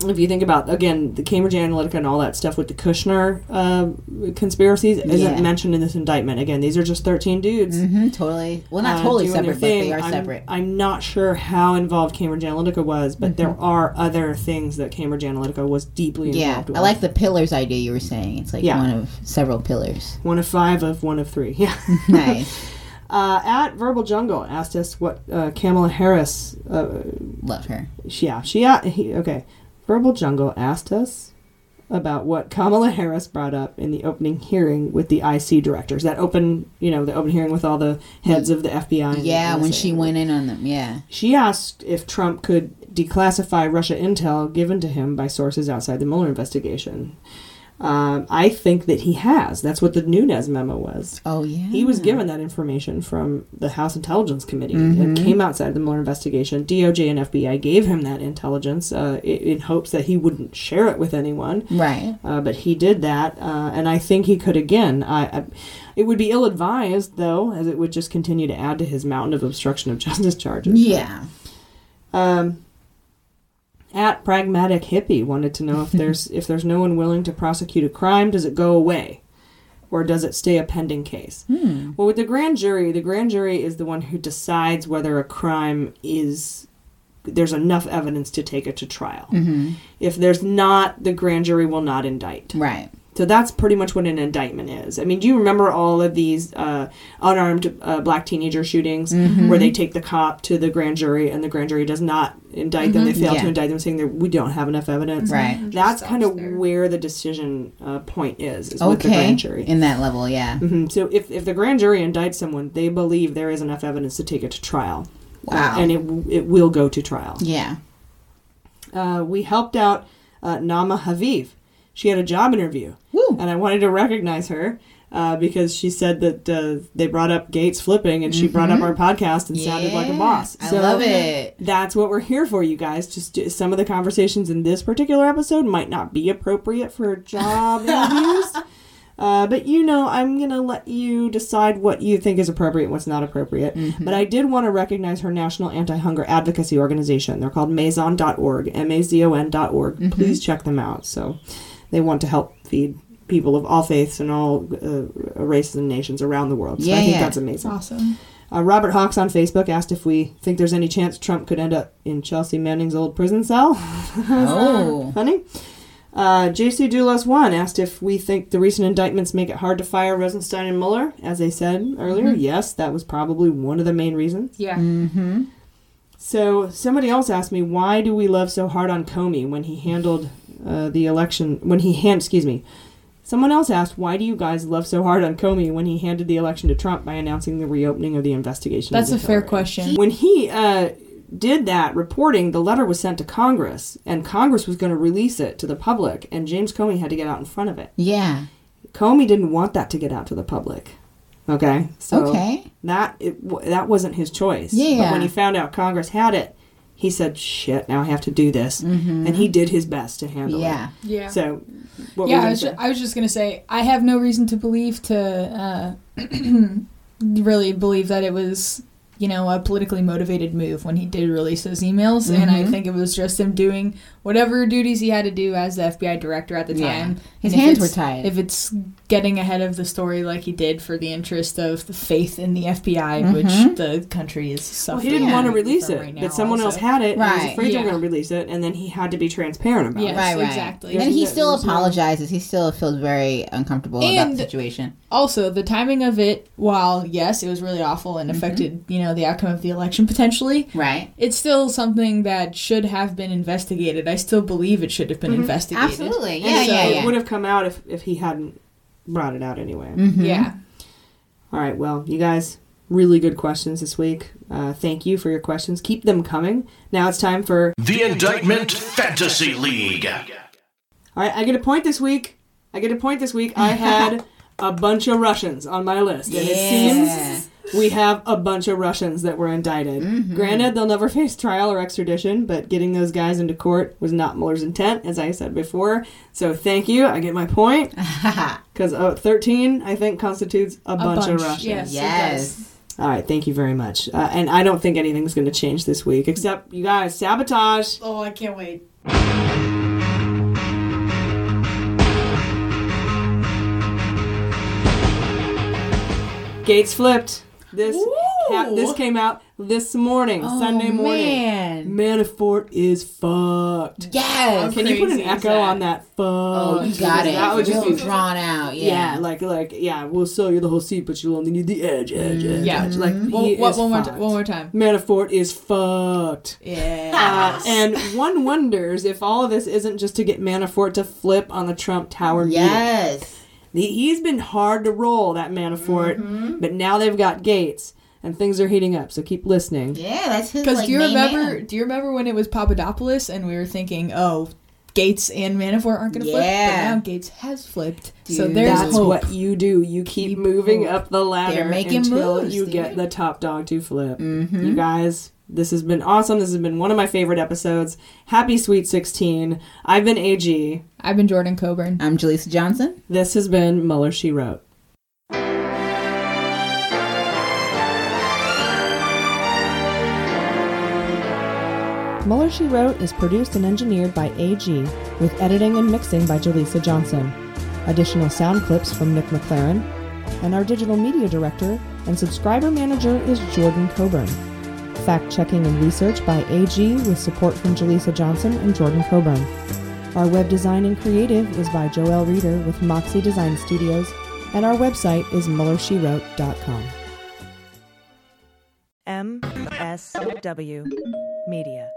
if you think about again the Cambridge Analytica and all that stuff with the Kushner uh, conspiracies yeah. isn't mentioned in this indictment. Again, these are just thirteen dudes. Mm-hmm, totally. Well, not totally uh, separate, but they are I'm, separate. I'm not sure how involved Cambridge Analytica was, but mm-hmm. there are other things that Cambridge Analytica was deeply involved yeah, with. Yeah, I like the pillars idea you were saying. It's like yeah. one of several pillars. One of five of one of three. Yeah. Nice. Uh, at Verbal Jungle asked us what uh, Kamala Harris... Uh, Love her. Yeah. She... Uh, he, okay. Verbal Jungle asked us about what Kamala Harris brought up in the opening hearing with the I C directors. That open, you know, the open hearing with all the heads of the F B I. Yeah, and the when she went in on them, yeah. She asked if Trump could declassify Russia intel given to him by sources outside the Mueller investigation. Um, I think that he has. That's what the Nunes memo was. Oh, yeah. He was given that information from the House Intelligence Committee. Mm-hmm. It came outside the Mueller investigation. D O J and F B I gave him that intelligence uh, in, in hopes that he wouldn't share it with anyone. Right. Uh, but he did that, uh, and I think he could again. I, I, it would be ill-advised, though, as it would just continue to add to his mountain of obstruction of justice charges. Yeah. But, um... At Pragmatic Hippie wanted to know if there's if there's no one willing to prosecute a crime, does it go away? Or does it stay a pending case? Hmm. Well, with the grand jury, the grand jury is the one who decides whether a crime is... There's enough evidence to take it to trial. Mm-hmm. If there's not, the grand jury will not indict. Right. So that's pretty much what an indictment is. I mean, do you remember all of these uh, unarmed uh, black teenager shootings mm-hmm. where they take the cop to the grand jury and the grand jury does not indict mm-hmm. them? They fail yeah. to indict them saying that we don't have enough evidence. Right. That's kind of there. where the decision uh, point is, is okay. with the grand jury. In that level, yeah. Mm-hmm. So if, if the grand jury indicts someone, they believe there is enough evidence to take it to trial. Wow. Uh, and it, it will go to trial. Yeah. Uh, we helped out uh, Nama Haviv. She had a job interview, Woo. and I wanted to recognize her uh, because she said that uh, they brought up Gates flipping, and mm-hmm. she brought up our podcast and yeah. sounded like a boss. So I love it. That's what we're here for, you guys. Just do, some of the conversations in this particular episode might not be appropriate for job interviews, uh, but, you know, I'm going to let you decide what you think is appropriate and what's not appropriate. Mm-hmm. But I did want to recognize her national anti-hunger advocacy organization. They're called Mazon dot org, M A Z O N dot org. Mm-hmm. Please check them out. So... They want to help feed people of all faiths and all uh, races and nations around the world. So yeah, I think yeah. that's amazing. Awesome. Uh, Robert Hawks on Facebook asked if we think there's any chance Trump could end up in Chelsea Manning's old prison cell. Oh. Funny. Uh, J C Dulos one asked if we think the recent indictments make it hard to fire Rosenstein and Mueller. As I said earlier, mm-hmm. yes, that was probably one of the main reasons. Yeah. Mm-hmm. So somebody else asked me, why do we love so hard on Comey when he handled... Uh, the election when he hand excuse me someone else asked, why do you guys love so hard on Comey when he handed the election to Trump by announcing the reopening of the investigation? That's a fair question. When he uh did that reporting, the letter was sent to Congress, and Congress was going to release it to the public, and James Comey had to get out in front of it. Yeah. Comey didn't want that to get out to the public. Okay. So okay. that it, that wasn't his choice. Yeah. But when he found out Congress had it, he said, shit, now I have to do this. Mm-hmm. And he did his best to handle yeah. it. Yeah. Yeah. So, what yeah, were you I was, ju- I was just going to say, I have no reason to believe to uh, really believe that it was, you know, a politically motivated move when he did release those emails. Mm-hmm. And I think it was just him doing whatever duties he had to do as the F B I director at the time. Yeah. His and hands were tied. If it's getting ahead of the story like he did for the interest of the faith in the F B I, mm-hmm. which the country is suffering. Well, he didn't yeah. want to release it, right but someone also. else had it, right. and he was afraid yeah. they were going to release it, and then he had to be transparent about yes, it. Right, right. Exactly. And, and he still apologizes. He still feels very uncomfortable and about the situation. Also, the timing of it, while, yes, it was really awful and mm-hmm. affected, you know, the outcome of the election potentially. Right. It's still something that should have been investigated. I still believe it should have been mm-hmm. investigated. Absolutely. Yeah, and so yeah, yeah. It would have come out if, if he hadn't brought it out anyway. Mm-hmm. Yeah. All right. Well, you guys, really good questions this week. Uh, thank you for your questions. Keep them coming. Now it's time for The Indictment Fantasy League. All right. I get a point this week. I get a point this week. I had a bunch of Russians on my list. And yeah. it seems... we have a bunch of Russians that were indicted. Mm-hmm. Granted, they'll never face trial or extradition, but getting those guys into court was not Mueller's intent, as I said before. So thank you. I get my point. Because oh, thirteen, I think, constitutes a, a bunch, bunch of Russians. Yes. yes. All right. Thank you very much. Uh, and I don't think anything's going to change this week, except, you guys, sabotage. Oh, I can't wait. Gates flipped. This ca- this came out this morning, oh, Sunday morning. Man. Manafort is fucked. Yes. Can you put an echo that. on that? Fuck. Oh, you got it. That would just be drawn out. Yeah. yeah. Like like yeah. We'll sell you the whole seat, but you'll only need the edge, edge, edge. Yeah. Edge. Like mm-hmm. he well, is one, more t- one more time. Manafort is fucked. Yeah. Uh, and one wonders if all of this isn't just to get Manafort to flip on the Trump Tower meeting. Yes. He's been hard to roll, that Manafort, mm-hmm. but now they've got Gates, and things are heating up, so keep listening. Yeah, that's his, like, do you remember? Man. Do you remember when it was Papadopoulos, and we were thinking, oh, Gates and Manafort aren't going to yeah. flip, but now Gates has flipped, dude, so there's that's hope. What you do. You keep, keep moving hope. up the ladder until moves, you dude. get the top dog to flip. Mm-hmm. You guys... this has been awesome. This has been one of my favorite episodes. Happy Sweet sixteen. I've been A G. I've been Jordan Coburn. I'm Jaleesa Johnson. This has been Mueller, She Wrote. Mueller, She Wrote is produced and engineered by A G, with editing and mixing by Jaleesa Johnson. Additional sound clips from Nick McLaren. And our digital media director and subscriber manager is Jordan Coburn. Fact-checking and research by A G with support from Jaleesa Johnson and Jordan Coburn. Our web design and creative is by Joelle Reeder with Moxie Design Studios, and our website is Mueller She Wrote dot com. M S W Media.